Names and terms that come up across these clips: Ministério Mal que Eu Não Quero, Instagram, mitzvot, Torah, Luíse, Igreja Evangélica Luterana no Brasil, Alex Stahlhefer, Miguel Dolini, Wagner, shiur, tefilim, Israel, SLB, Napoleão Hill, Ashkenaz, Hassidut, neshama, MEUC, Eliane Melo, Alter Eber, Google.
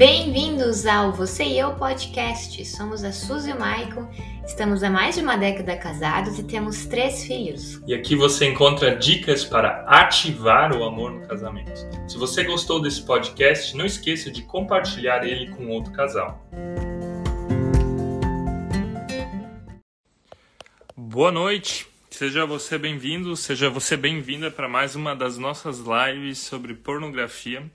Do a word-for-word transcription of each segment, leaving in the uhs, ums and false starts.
Bem-vindos ao Você e Eu Podcast. Somos a Suzy e o Maicon, estamos há mais de uma década casados e temos três filhos. E aqui você encontra dicas para ativar o amor no casamento. Se você gostou desse podcast, não esqueça de compartilhar ele com outro casal. Boa noite, seja você bem-vindo, seja você bem-vinda para mais uma das nossas lives sobre pornografia.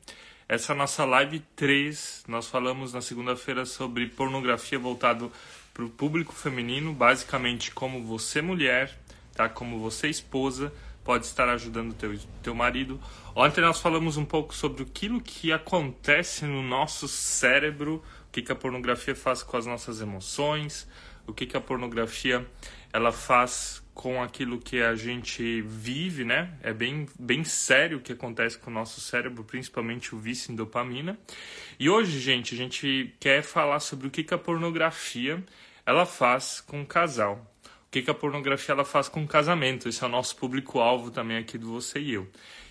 Essa é a nossa live três, nós falamos na segunda-feira sobre pornografia voltado para o público feminino, basicamente como você mulher, tá? Como você esposa, pode estar ajudando o teu, teu marido. Ontem nós falamos um pouco sobre aquilo que acontece no nosso cérebro, o que, que a pornografia faz com as nossas emoções, o que, que a pornografia ela faz com aquilo que a gente vive, né? É bem, bem sério o que acontece com o nosso cérebro, principalmente o vício em dopamina. E hoje, gente, a gente quer falar sobre o que, que a pornografia ela faz com o casal. O que, que a pornografia ela faz com o casamento. Esse é o nosso público-alvo também aqui do Você e Eu.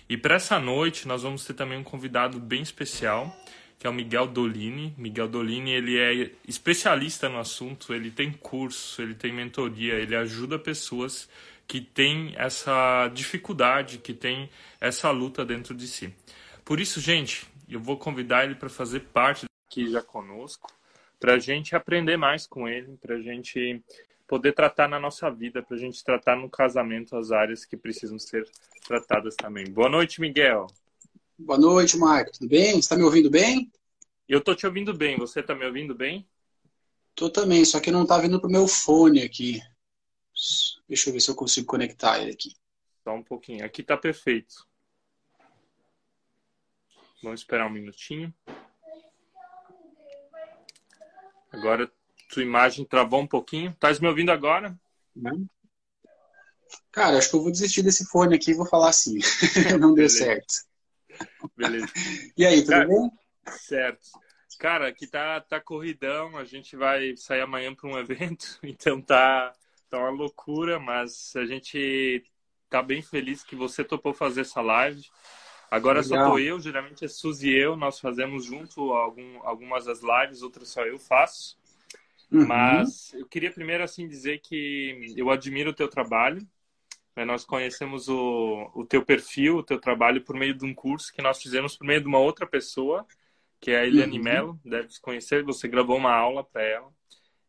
E para essa noite, nós vamos ter também um convidado bem especial, que é o Miguel Dolini. Miguel Dolini, ele é especialista no assunto, ele tem curso, ele tem mentoria, ele ajuda pessoas que têm essa dificuldade, que têm essa luta dentro de si. Por isso, gente, eu vou convidar ele para fazer parte aqui já conosco, para a gente aprender mais com ele, para a gente poder tratar na nossa vida, para a gente tratar no casamento as áreas que precisam ser tratadas também. Boa noite, Miguel! Boa noite, Marco. Tudo bem? Você está me ouvindo bem? Eu estou te ouvindo bem. Você está me ouvindo bem? Estou também, só que não está vindo para o meu fone aqui. Deixa eu ver se eu consigo conectar ele aqui. Só um pouquinho. Aqui está perfeito. Vamos esperar um minutinho. Agora, sua imagem travou um pouquinho. Está me ouvindo agora? Não. Cara, acho que eu vou desistir desse fone aqui e vou falar assim. Não deu certo. Beleza. E aí, tudo cara, bem? Certo. Cara, aqui tá, tá corridão, a gente vai sair amanhã para um evento, então tá, tá uma loucura, mas a gente tá bem feliz que você topou fazer essa live. Agora Legal. Só tô eu, geralmente é Suzy e eu, nós fazemos junto algum, algumas das lives, outras só eu faço. Uhum. Mas eu queria primeiro assim dizer que eu admiro o teu trabalho. Nós conhecemos o, o teu perfil, o teu trabalho, por meio de um curso que nós fizemos por meio de uma outra pessoa, que é a Eliane Melo, deve se conhecer, você gravou uma aula para ela.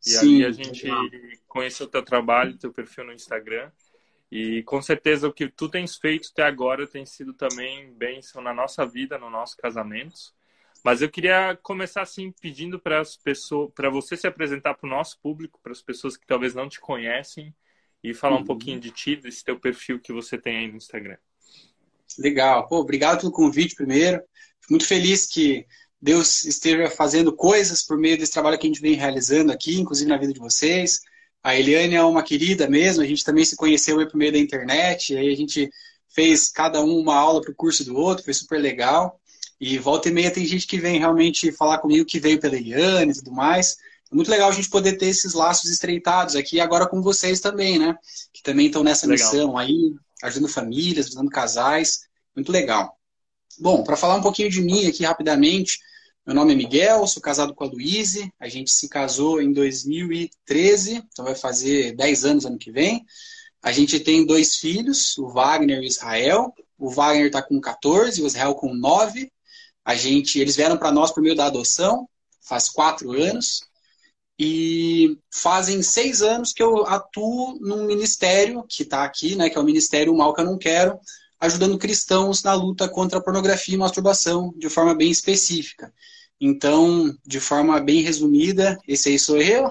E Sim, aí a gente legal. Conheceu o teu trabalho, o teu perfil no Instagram. E com certeza o que tu tens feito até agora tem sido também bênção na nossa vida, no nosso casamento. Mas eu queria começar assim pedindo para as pessoas, para você se apresentar para o nosso público, para as pessoas que talvez não te conhecem, e falar um pouquinho de ti, desse teu perfil que você tem aí no Instagram. Legal. Pô, obrigado pelo convite primeiro. Fico muito feliz que Deus esteja fazendo coisas por meio desse trabalho que a gente vem realizando aqui, inclusive na vida de vocês. A Eliane é uma querida mesmo. A gente também se conheceu aí por meio da internet. E aí a gente fez cada um uma aula para o curso do outro. Foi super legal. E volta e meia tem gente que vem realmente falar comigo que veio pela Eliane e tudo mais. É muito legal a gente poder ter esses laços estreitados aqui agora com vocês também, né? Que também estão nessa legal. Missão aí, ajudando famílias, ajudando casais. Muito legal. Bom, para falar um pouquinho de mim aqui rapidamente, meu nome é Miguel, sou casado com a Luíse. A gente se casou em dois mil e treze, então vai fazer dez anos ano que vem. A gente tem dois filhos, o Wagner e o Israel. O Wagner está com catorze, o Israel com nove. A gente, eles vieram para nós por meio da adoção, faz quatro anos. E fazem seis anos que eu atuo num ministério que está aqui, né, que é o Ministério Mal que Eu Não Quero, ajudando cristãos na luta contra a pornografia e masturbação de forma bem específica. Então, de forma bem resumida, esse aí sou eu.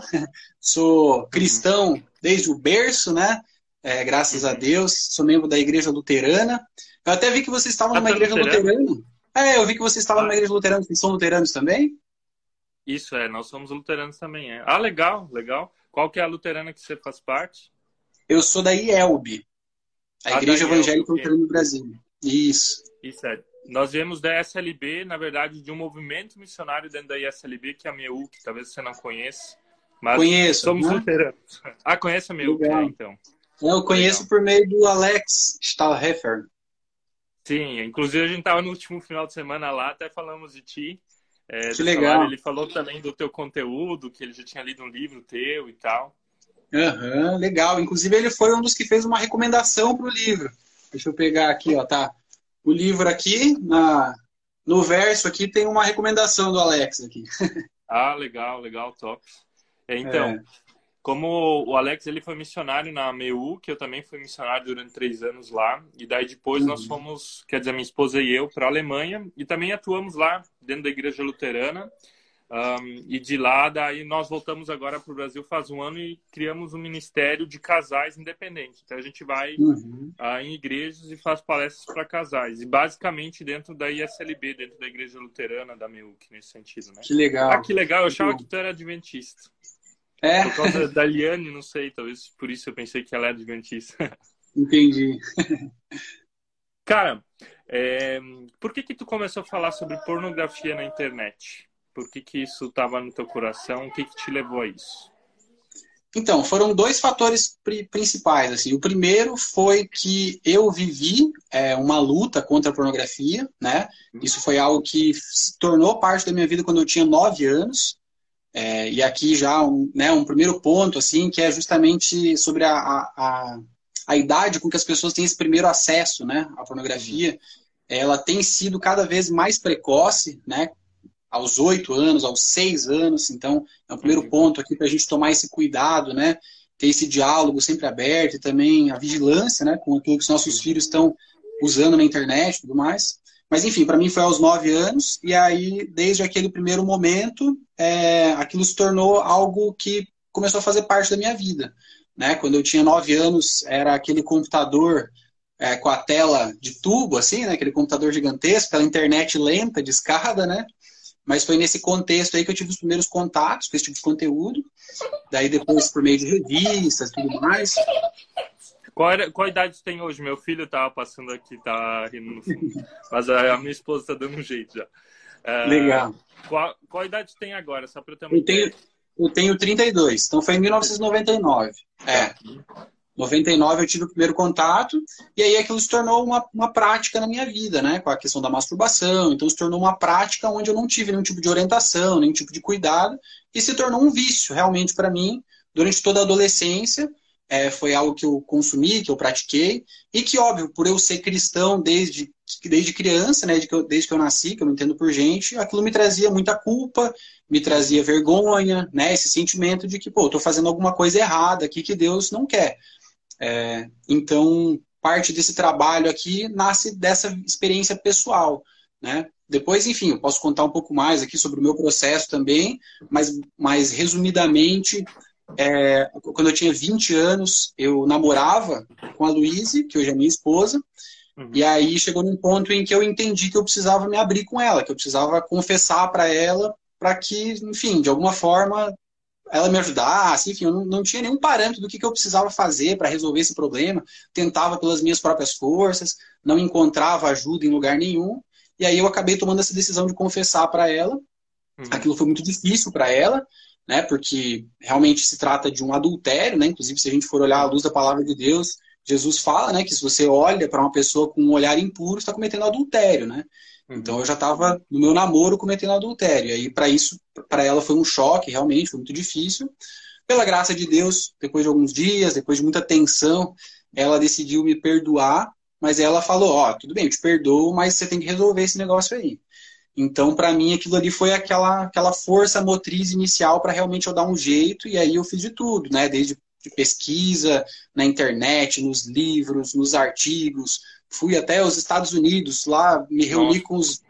Sou cristão desde o berço, né? É, graças a Deus. Sou membro da Igreja Luterana. Eu até vi que vocês estavam ah, numa igreja luterana. luterana. É, eu vi que vocês estavam ah. numa igreja luterana. Vocês são luteranos também? Isso, é. Nós somos luteranos também. É. Ah, legal, legal. Qual que é a luterana que você faz parte? Eu sou da I E L B, a ah, Igreja Evangélica Luterana no Brasil. Isso. Isso, é. Nós viemos da S L B, na verdade, de um movimento missionário dentro da I S L B, que é a M E U C, que talvez você não conheça. Mas conheço. Somos né? luteranos. Ah, conhece a M E U C, né, então? Eu conheço legal. Por meio do Alex Stahlhefer. Sim, inclusive a gente estava no último final de semana lá, até falamos de ti. É, que legal. Salário. Ele falou também do teu conteúdo, que ele já tinha lido um livro teu e tal. Uhum, legal. Inclusive, ele foi um dos que fez uma recomendação para o livro. Deixa eu pegar aqui, ó, tá? O livro aqui, na, no verso aqui, tem uma recomendação do Alex aqui. Ah, legal, legal, top. É, então, é. Como o Alex ele foi missionário na M E U C, que eu também fui missionário durante três anos lá, e daí depois uhum. nós fomos, quer dizer, minha esposa e eu, para a Alemanha, e também atuamos lá dentro da Igreja Luterana, um, e de lá, daí nós voltamos agora para o Brasil faz um ano e criamos um ministério de casais independente. Então a gente vai uhum. uh, em igrejas e faz palestras para casais, e basicamente dentro da I S L B, dentro da Igreja Luterana da M E U C, nesse sentido, né? Que legal. Ah, que legal, eu achava que tu era adventista. É. Por causa da Eliane, não sei, talvez por isso eu pensei que ela é adventista. Entendi. Cara, é... por que que tu começou a falar sobre pornografia na internet? Por que que isso estava no teu coração? O que que te levou a isso? Então, foram dois fatores principais, assim. O primeiro foi que eu vivi é, uma luta contra a pornografia, né? Isso foi algo que se tornou parte da minha vida quando eu tinha nove anos. É, e aqui já um, né, um primeiro ponto, assim, que é justamente sobre a, a, a idade com que as pessoas têm esse primeiro acesso, né, à pornografia. Ela tem sido cada vez mais precoce, né, aos oito anos, aos seis anos. Então, é um primeiro ponto aqui para a gente tomar esse cuidado, né, ter esse diálogo sempre aberto e também a vigilância, né, com aquilo que os nossos filhos estão usando na internet e tudo mais. Mas, enfim, para mim foi aos nove anos, e aí, desde aquele primeiro momento, é, aquilo se tornou algo que começou a fazer parte da minha vida, né? Quando eu tinha nove anos, era aquele computador é, com a tela de tubo, assim, né? Aquele computador gigantesco, aquela internet lenta, discada, né? Mas foi nesse contexto aí que eu tive os primeiros contatos com esse tipo de conteúdo, daí depois por meio de revistas e tudo mais. Qual, era, qual idade você tem hoje? Meu filho tava passando aqui, tá rindo no fundo. Mas a minha esposa tá dando um jeito já. É, legal. Qual, qual idade você tem agora? Só pra eu, também... eu, tenho, eu tenho trinta e dois, então foi em mil novecentos e noventa e nove. É. noventa e nove eu tive o primeiro contato, e aí aquilo se tornou uma, uma prática na minha vida, né? Com a questão da masturbação. Então se tornou uma prática onde eu não tive nenhum tipo de orientação, nenhum tipo de cuidado, e se tornou um vício realmente para mim durante toda a adolescência. É, foi algo que eu consumi, que eu pratiquei, e que, óbvio, por eu ser cristão desde, desde criança, né, desde que, eu, desde que eu nasci, que eu me entendo por gente, aquilo me trazia muita culpa, me trazia vergonha, né, esse sentimento de que, pô, eu tô fazendo alguma coisa errada aqui que Deus não quer. É, então, parte desse trabalho aqui nasce dessa experiência pessoal, né? Depois, enfim, eu posso contar um pouco mais aqui sobre o meu processo também, mas, mas resumidamente... É, quando eu tinha vinte anos, eu namorava com a Luíse, que hoje é minha esposa, uhum. e aí chegou num ponto em que eu entendi que eu precisava me abrir com ela, que eu precisava confessar para ela, para que, enfim, de alguma forma ela me ajudasse. Enfim, eu não, não tinha nenhum parâmetro do que, que eu precisava fazer para resolver esse problema, tentava pelas minhas próprias forças, não encontrava ajuda em lugar nenhum, e aí eu acabei tomando essa decisão de confessar para ela. Uhum. Aquilo foi muito difícil para ela, né, porque realmente se trata de um adultério, né? Inclusive, se a gente for olhar à luz da palavra de Deus, Jesus fala, né, que se você olha para uma pessoa com um olhar impuro, está cometendo adultério, né? Uhum. Então eu já estava no meu namoro cometendo adultério, e aí para isso, para ela foi um choque, realmente foi muito difícil. Pela graça de Deus, depois de alguns dias, depois de muita tensão, ela decidiu me perdoar, mas ela falou, ó, oh, tudo bem, eu te perdoo, mas você tem que resolver esse negócio aí. Então, para mim, aquilo ali foi aquela, aquela força motriz inicial para realmente eu dar um jeito, e aí eu fiz de tudo, né? Desde pesquisa, na internet, nos livros, nos artigos, fui até os Estados Unidos, lá me reuni Nossa. com os,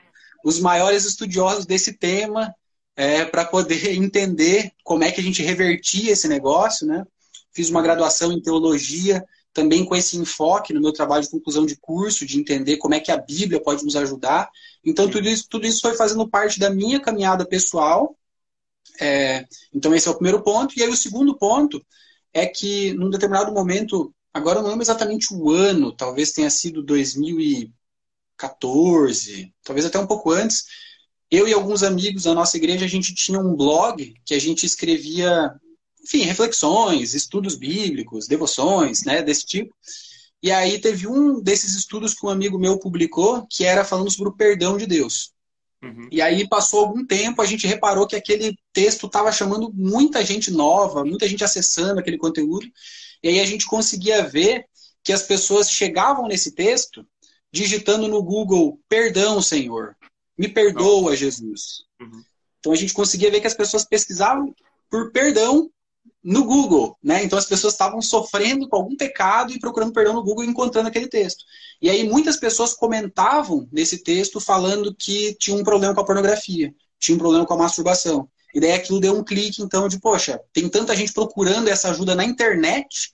os maiores estudiosos desse tema, é, para poder entender como é que a gente revertia esse negócio, né? Fiz uma graduação em teologia, também com esse enfoque no meu trabalho de conclusão de curso, de entender como é que a Bíblia pode nos ajudar. Então, tudo isso, tudo isso foi fazendo parte da minha caminhada pessoal. É, então, esse é o primeiro ponto. E aí, o segundo ponto é que, num determinado momento, agora eu não lembro exatamente o ano, talvez tenha sido dois mil e quatorze, talvez até um pouco antes, eu e alguns amigos da nossa igreja, a gente tinha um blog que a gente escrevia... enfim, reflexões, estudos bíblicos, devoções, né, desse tipo. E aí teve um desses estudos que um amigo meu publicou, que era falando sobre o perdão de Deus. Uhum. E aí passou algum tempo, a gente reparou que aquele texto estava chamando muita gente nova, muita gente acessando aquele conteúdo. E aí a gente conseguia ver que as pessoas chegavam nesse texto digitando no Google, perdão, Senhor, me perdoa, não. Jesus. Uhum. Então a gente conseguia ver que as pessoas pesquisavam por perdão no Google, né? Então as pessoas estavam sofrendo com algum pecado e procurando perdão no Google e encontrando aquele texto. E aí muitas pessoas comentavam nesse texto falando que tinha um problema com a pornografia, tinha um problema com a masturbação. E daí aquilo deu um clique, então, de, poxa, tem tanta gente procurando essa ajuda na internet,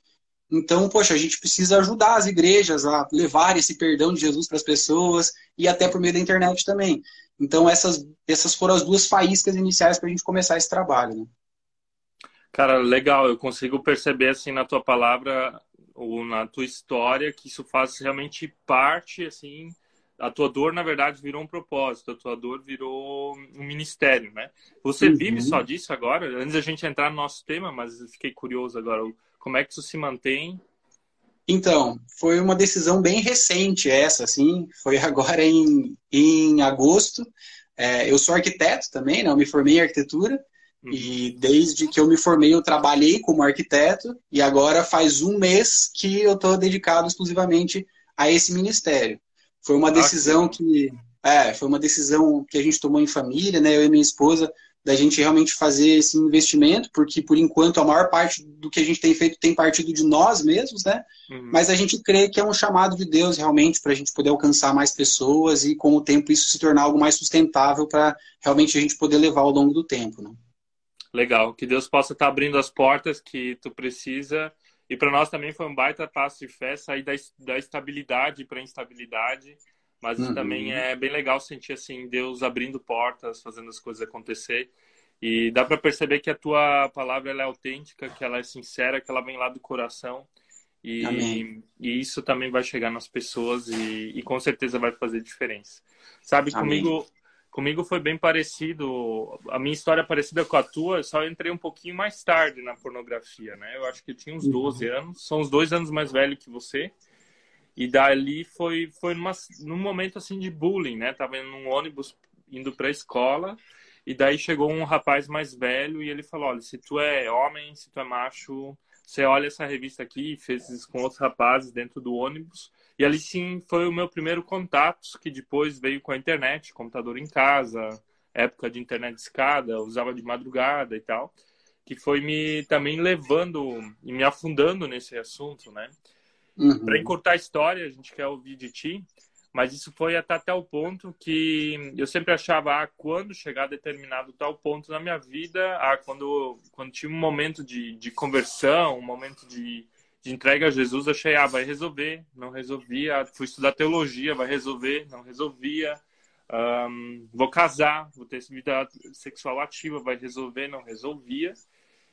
então, poxa, a gente precisa ajudar as igrejas a levar esse perdão de Jesus para as pessoas e até por meio da internet também. Então essas, essas foram as duas faíscas iniciais para a gente começar esse trabalho, né? Cara, legal, eu consigo perceber assim na tua palavra ou na tua história que isso faz realmente parte, assim, a tua dor na verdade virou um propósito, a tua dor virou um ministério, né? Você uhum. vive só disso agora? Antes da gente entrar no nosso tema, mas eu fiquei curioso agora, como é que isso se mantém? Então, foi uma decisão bem recente essa, assim, foi agora em, em agosto, é, eu sou arquiteto também, né? Eu me formei em arquitetura. E desde que eu me formei, eu trabalhei como arquiteto e agora faz um mês que eu estou dedicado exclusivamente a esse ministério. Foi uma decisão que, é, foi uma decisão que a gente tomou em família, né, eu e minha esposa, da gente realmente fazer esse investimento, porque por enquanto a maior parte do que a gente tem feito tem partido de nós mesmos, né? Uhum. Mas a gente crê que é um chamado de Deus realmente para a gente poder alcançar mais pessoas e com o tempo isso se tornar algo mais sustentável para realmente a gente poder levar ao longo do tempo, né? Legal, que Deus possa estar abrindo as portas que tu precisa. E para nós também foi um baita passo de fé, sair da, da estabilidade para a instabilidade. Mas uhum. também é bem legal sentir assim Deus abrindo portas, fazendo as coisas acontecer. E dá para perceber que a tua palavra ela é autêntica, que ela é sincera, que ela vem lá do coração. E, e isso também vai chegar nas pessoas e, e com certeza vai fazer diferença. Sabe, Amém. comigo... Comigo foi bem parecido, a minha história é parecida com a tua, só eu entrei um pouquinho mais tarde na pornografia, né? Eu acho que eu tinha uns doze uhum. anos, são uns dois anos mais velho que você. E dali foi, foi numa, num momento assim de bullying, né? Tava indo num ônibus, indo pra escola, e daí chegou um rapaz mais velho e ele falou, olha, se tu é homem, se tu é macho, você olha essa revista aqui, fez isso com outros rapazes dentro do ônibus. E ali sim foi o meu primeiro contato, que depois veio com a internet, computador em casa, época de internet discada, usava de madrugada e tal, que foi me também levando e me afundando nesse assunto, né? Uhum. Para encurtar a história, a gente quer ouvir de ti, mas isso foi até tal ponto que eu sempre achava, ah, quando chegar a determinado tal ponto na minha vida, ah, quando, quando tinha um momento de, de conversão, um momento de... de entrega a Jesus, achei, ah, vai resolver, não resolvia, fui estudar teologia, vai resolver, não resolvia, um, vou casar, vou ter vida sexual ativa, vai resolver, não resolvia,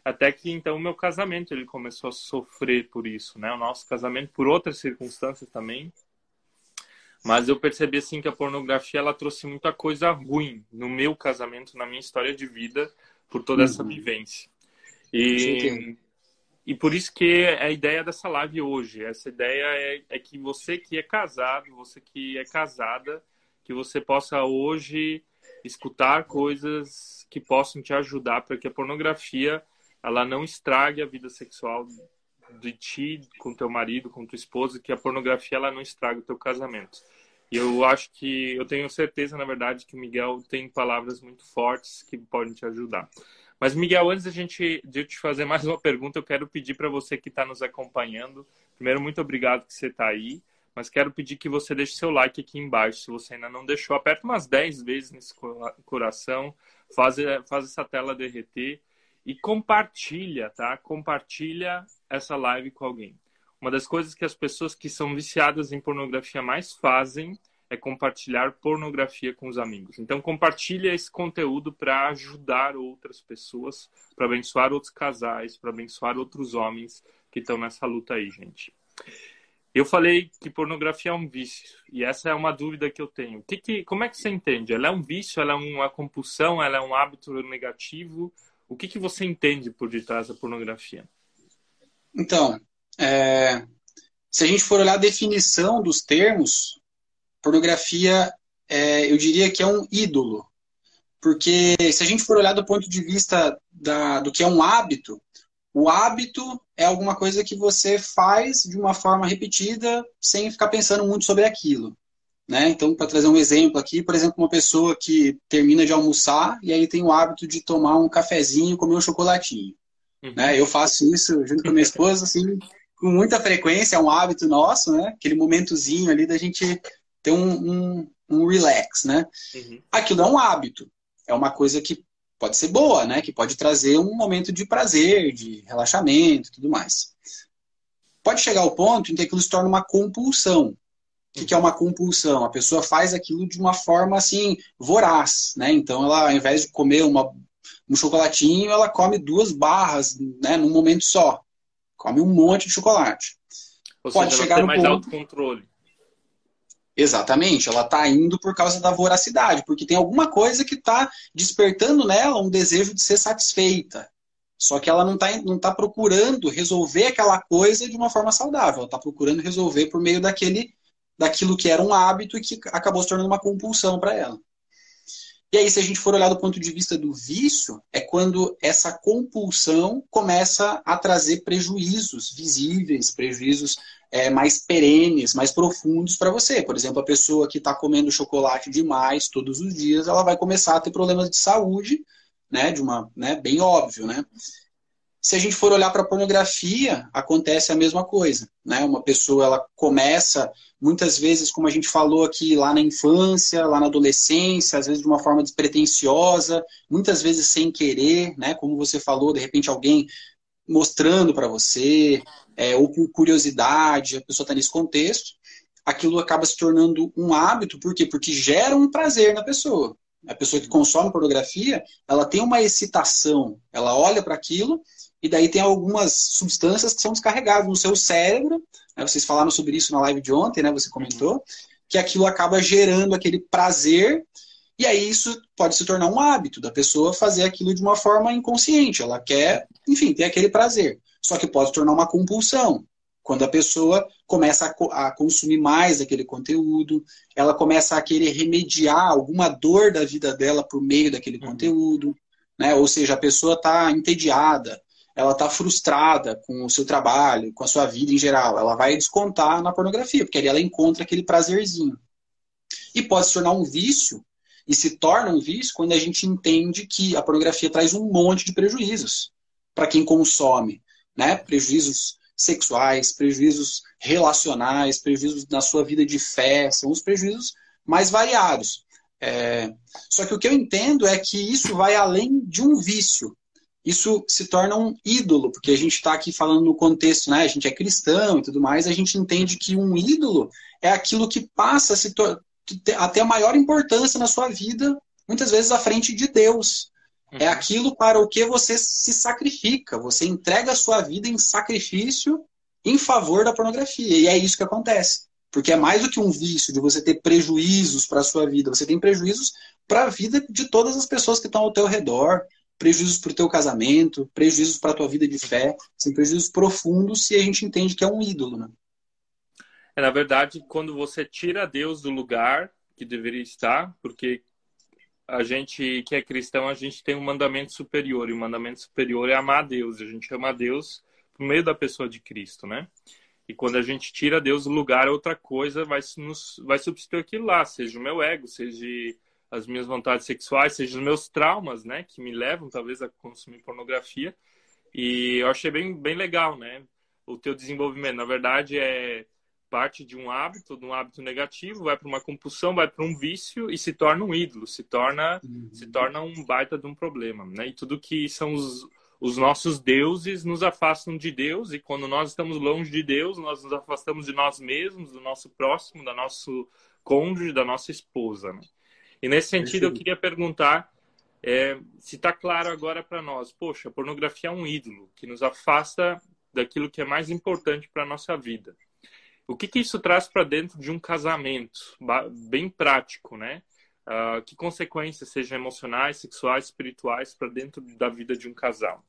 até que então o meu casamento, ele começou a sofrer por isso, né, o nosso casamento por outras circunstâncias também, mas eu percebi assim que a pornografia, ela trouxe muita coisa ruim no meu casamento, na minha história de vida, por toda uhum. essa vivência. E... E por isso que a ideia dessa live hoje, essa ideia é, é que você que é casado, você que é casada, que você possa hoje escutar coisas que possam te ajudar para que a pornografia ela não estrague a vida sexual de ti, com teu marido, com tua esposa, que a pornografia ela não estrague o teu casamento. E eu acho que, eu tenho certeza, na verdade, que o Miguel tem palavras muito fortes que podem te ajudar. Mas, Miguel, antes da gente, de eu te fazer mais uma pergunta, eu quero pedir para você que está nos acompanhando. Primeiro, muito obrigado que você está aí, mas quero pedir que você deixe seu like aqui embaixo. Se você ainda não deixou, aperta umas dez vezes nesse coração, faz, faz essa tela derreter e compartilha, tá? Compartilha essa live com alguém. Uma das coisas que as pessoas que são viciadas em pornografia mais fazem é compartilhar pornografia com os amigos. Então, compartilha esse conteúdo para ajudar outras pessoas, para abençoar outros casais, para abençoar outros homens que estão nessa luta aí, gente. Eu falei que pornografia é um vício, e essa é uma dúvida que eu tenho. Que que, como é que você entende? Ela é um vício? Ela é uma compulsão? Ela é um hábito negativo? O que, que você entende por detrás da pornografia? Então, é... se a gente for olhar a definição dos termos, pornografia, é, eu diria que é um ídolo, Porque se a gente for olhar do ponto de vista da, do que é um hábito, o hábito é alguma coisa que você faz de uma forma repetida sem ficar pensando muito sobre aquilo, né? Então, para trazer um exemplo aqui, por exemplo, uma pessoa que termina de almoçar e aí tem o hábito de tomar um cafezinho e comer um chocolatinho. Uhum. Né? Eu faço isso junto com a minha esposa, assim, com muita frequência, é um hábito nosso, né? Aquele momentozinho ali da gente ter um, um, um relax, né? Uhum. Aquilo é um hábito. É uma coisa que pode ser boa, né? Que pode trazer um momento de prazer, de relaxamento e tudo mais. Pode chegar ao ponto em que aquilo se torna uma compulsão. O que é uma compulsão? A pessoa faz aquilo de uma forma, assim, voraz, né? Então, ela, ao invés de comer uma, um chocolatinho, ela come duas barras, né? Num momento só. Come um monte de chocolate. Ou pode seja, chegar ela tem mais autocontrole. Exatamente, ela está indo por causa da voracidade, porque tem alguma coisa que está despertando nela um desejo de ser satisfeita. Só que ela não está não tá procurando resolver aquela coisa de uma forma saudável, ela está procurando resolver por meio daquele, daquilo que era um hábito e que acabou se tornando uma compulsão para ela. E aí, se a gente for olhar do ponto de vista do vício, é quando essa compulsão começa a trazer prejuízos visíveis, prejuízos É, mais perenes, mais profundos para você. Por exemplo, a pessoa que está comendo chocolate demais todos os dias, ela vai começar a ter problemas de saúde, né? De uma, né? Bem óbvio, né? Se a gente for olhar para a pornografia, acontece a mesma coisa, né? Uma pessoa, ela começa, muitas vezes, como a gente falou aqui, lá na infância, lá na adolescência, às vezes de uma forma despretensiosa, muitas vezes sem querer, né? Como você falou, de repente alguém mostrando para você, é, ou por curiosidade, a pessoa está nesse contexto, aquilo acaba se tornando um hábito. Por quê? Porque gera um prazer na pessoa. A pessoa que consome pornografia, ela tem uma excitação, ela olha para aquilo, e daí tem algumas substâncias que são descarregadas no seu cérebro, né? Vocês falaram sobre isso na live de ontem, né? Você comentou, que aquilo acaba gerando aquele prazer. E aí isso pode se tornar um hábito da pessoa fazer aquilo de uma forma inconsciente. Ela quer, enfim, ter aquele prazer. Só que pode se tornar uma compulsão. Quando a pessoa começa a, co a consumir mais aquele conteúdo, ela começa a querer remediar alguma dor da vida dela por meio daquele uhum. conteúdo, né? Ou seja, a pessoa está entediada, ela está frustrada com o seu trabalho, com a sua vida em geral. Ela vai descontar na pornografia, porque ali ela encontra aquele prazerzinho. E pode se tornar um vício. E se torna um vício quando a gente entende que a pornografia traz um monte de prejuízos para quem consome, né? Prejuízos sexuais, prejuízos relacionais, prejuízos na sua vida de fé, são os prejuízos mais variados. É... Só que o que eu entendo é que isso vai além de um vício. Isso se torna um ídolo, porque a gente está aqui falando no contexto, né? A gente é cristão e tudo mais, a gente entende que um ídolo é aquilo que passa a se tornar até a maior importância na sua vida, muitas vezes à frente de Deus. É aquilo para o que você se sacrifica. Você entrega a sua vida em sacrifício em favor da pornografia. E é isso que acontece. Porque é mais do que um vício de você ter prejuízos para a sua vida. Você tem prejuízos para a vida de todas as pessoas que estão ao teu redor. Prejuízos para o teu casamento. Prejuízos para a tua vida de fé. São prejuízos profundos se a gente entende que é um ídolo, né? É, na verdade, quando você tira Deus do lugar que deveria estar, porque a gente que é cristão, a gente tem um mandamento superior, e o mandamento superior é amar a Deus. A gente ama a Deus por meio da pessoa de Cristo, né? E quando a gente tira Deus do lugar, outra coisa vai, nos, vai substituir aquilo lá, seja o meu ego, seja as minhas vontades sexuais, seja os meus traumas, né? Que me levam, talvez, a consumir pornografia. E eu achei bem, bem legal, né? O teu desenvolvimento, na verdade, é... parte de um hábito, de um hábito negativo, vai para uma compulsão, vai para um vício e se torna um ídolo, se torna, uhum. se torna um baita de um problema, né? E tudo que são os, os nossos deuses nos afastam de Deus, e quando nós estamos longe de Deus, nós nos afastamos de nós mesmos, do nosso próximo, do nosso cônjuge, da nossa esposa, né? E nesse sentido, eu queria perguntar é, se está claro agora para nós, poxa, a pornografia é um ídolo que nos afasta daquilo que é mais importante para a nossa vida. O que, que isso traz para dentro de um casamento, bem prático, né? Uh, que consequências, sejam emocionais, sexuais, espirituais, para dentro da vida de um casal?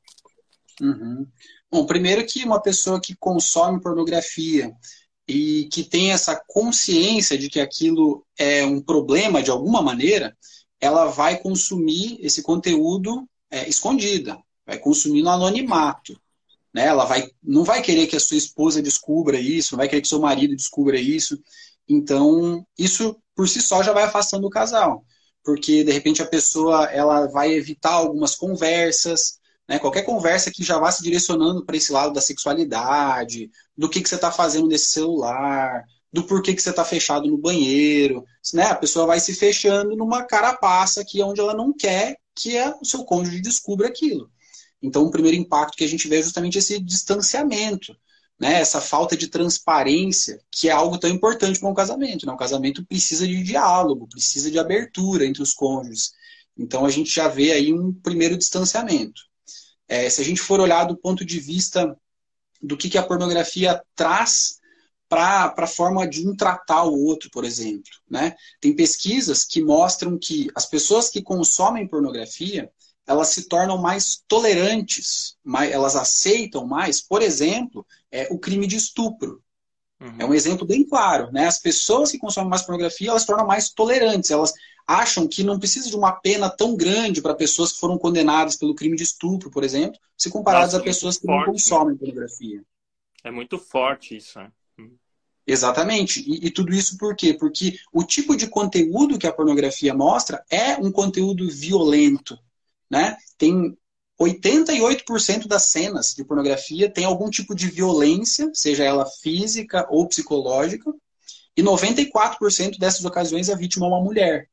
Uhum. Bom, primeiro que uma pessoa que consome pornografia e que tem essa consciência de que aquilo é um problema de alguma maneira, ela vai consumir esse conteúdo é, escondida, vai consumir no anonimato. Né? Ela vai, não vai querer que a sua esposa descubra isso, não vai querer que seu marido descubra isso. Então, isso por si só já vai afastando o casal. Porque, de repente, a pessoa ela vai evitar algumas conversas, né? Qualquer conversa que já vá se direcionando para esse lado da sexualidade, do que, que você está fazendo nesse celular, do porquê que você está fechado no banheiro. Né? A pessoa vai se fechando numa carapaça que é onde ela não quer que o seu cônjuge descubra aquilo. Então, o primeiro impacto que a gente vê é justamente esse distanciamento, né? Essa falta de transparência, que é algo tão importante para um casamento. Né? O casamento precisa de diálogo, precisa de abertura entre os cônjuges. Então, a gente já vê aí um primeiro distanciamento. É, se a gente for olhar do ponto de vista do que, que a pornografia traz para a forma de um tratar o outro, por exemplo, né? Tem pesquisas que mostram que as pessoas que consomem pornografia, elas se tornam mais tolerantes, mais, elas aceitam mais, por exemplo, é, o crime de estupro. Uhum. É um exemplo bem claro, né? As pessoas que consomem mais pornografia, elas se tornam mais tolerantes, elas acham que não precisa de uma pena tão grande para pessoas que foram condenadas pelo crime de estupro, por exemplo, se comparadas Nossa, a pessoas que forte. não consomem pornografia. É muito forte isso, né? Exatamente. E, e tudo isso por quê? Porque o tipo de conteúdo que a pornografia mostra é um conteúdo violento, né? Tem oitenta e oito por cento das cenas de pornografia tem algum tipo de violência, seja ela física ou psicológica, e noventa e quatro por cento dessas ocasiões a vítima é uma mulher.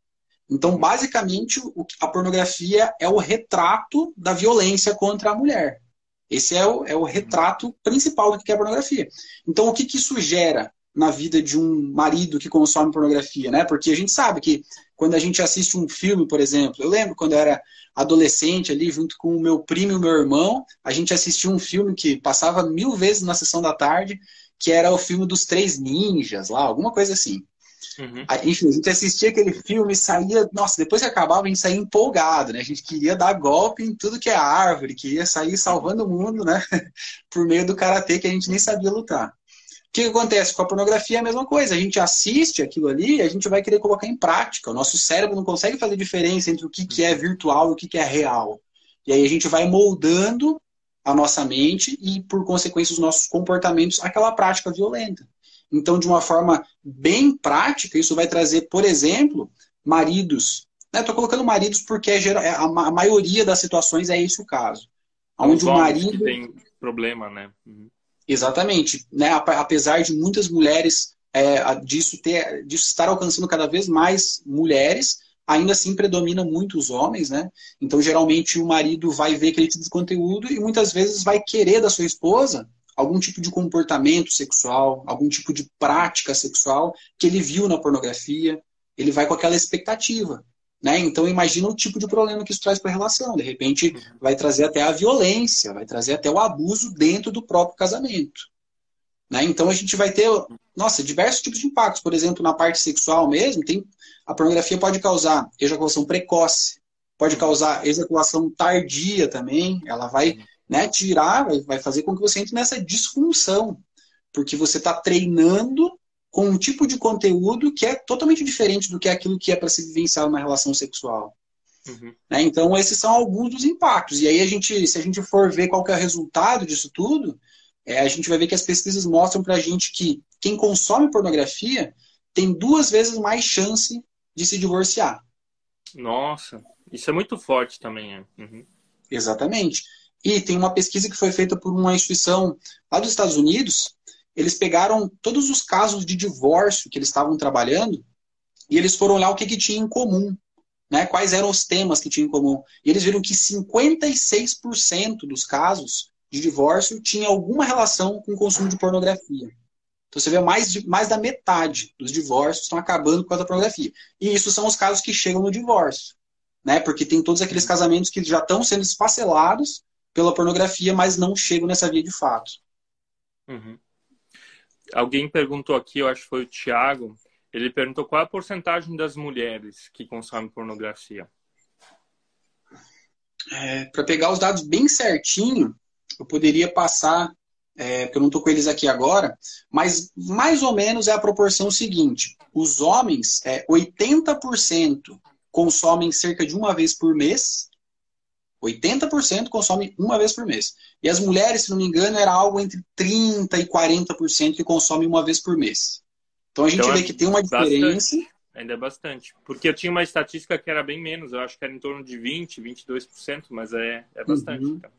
Então, basicamente, a pornografia é o retrato da violência contra a mulher. Esse é o, é o retrato principal do que é a pornografia. Então, o que, que isso gera na vida de um marido que consome pornografia, né? Porque a gente sabe que quando a gente assiste um filme, por exemplo, eu lembro quando eu era adolescente ali, junto com o meu primo e o meu irmão, a gente assistia um filme que passava mil vezes na sessão da tarde, que era o filme dos Três Ninjas, lá, alguma coisa assim. Uhum. A, enfim, a gente assistia aquele filme e saía, nossa, depois que acabava a gente saía empolgado, né? A gente queria dar golpe em tudo que é árvore, queria sair salvando o mundo, né? Por meio do karatê que a gente nem sabia lutar. O que acontece com a pornografia é a mesma coisa. A gente assiste aquilo ali e a gente vai querer colocar em prática. O nosso cérebro não consegue fazer diferença entre o que, que é virtual e o que, que é real. E aí a gente vai moldando a nossa mente e, por consequência, os nossos comportamentos àquela prática violenta. Então, de uma forma bem prática, isso vai trazer, por exemplo, maridos. Né? Estou colocando maridos porque é geral, a, a maioria das situações é esse o caso. Onde o marido... tem problema, né? Uhum. Exatamente, né? Apesar de muitas mulheres é, disso, ter, disso estar alcançando cada vez mais mulheres, ainda assim predominam muito os homens, né? Então, geralmente, o marido vai ver aquele tipo de conteúdo e muitas vezes vai querer da sua esposa algum tipo de comportamento sexual, algum tipo de prática sexual que ele viu na pornografia. Ele vai com aquela expectativa, né? Então, imagina o tipo de problema que isso traz para a relação. De repente, vai trazer até a violência, vai trazer até o abuso dentro do próprio casamento. Né? Então, a gente vai ter, nossa, diversos tipos de impactos. Por exemplo, na parte sexual mesmo, tem, a pornografia pode causar ejaculação precoce, pode causar ejaculação tardia também. Ela vai, né, tirar, vai fazer com que você entre nessa disfunção, porque você está treinando com um tipo de conteúdo que é totalmente diferente do que é aquilo que é para se vivenciar numa relação sexual. Uhum. Né? Então, esses são alguns dos impactos. E aí, a gente, se a gente for ver qual que é o resultado disso tudo, é, a gente vai ver que as pesquisas mostram para a gente que quem consome pornografia tem duas vezes mais chance de se divorciar. Nossa, isso é muito forte também. É. Uhum. Exatamente. E tem uma pesquisa que foi feita por uma instituição lá dos Estados Unidos. Eles pegaram todos os casos de divórcio que eles estavam trabalhando e eles foram olhar o que, que tinha em comum, né? Quais eram os temas que tinha em comum. E eles viram que cinquenta e seis por cento dos casos de divórcio tinha alguma relação com o consumo de pornografia. Então você vê mais, de, mais da metade dos divórcios estão acabando por causa da pornografia. E isso são os casos que chegam no divórcio, né? Porque tem todos aqueles casamentos que já estão sendo esfacelados pela pornografia, mas não chegam nessa via de fato. Uhum. Alguém perguntou aqui, eu acho que foi o Thiago, ele perguntou qual é a porcentagem das mulheres que consomem pornografia. É, para pegar os dados bem certinho, eu poderia passar, é, porque eu não estou com eles aqui agora, mas mais ou menos é a proporção seguinte. Os homens, é, oitenta por cento consomem cerca de uma vez por mês. oitenta por cento consomem uma vez por mês. E as mulheres, se não me engano, era algo entre trinta e quarenta por cento que consomem uma vez por mês. Então a gente então, vê que tem uma bastante, diferença. Ainda é bastante. Porque eu tinha uma estatística que era bem menos. Eu acho que era em torno de vinte, vinte e dois por cento. Mas é, é bastante. Uhum. Então.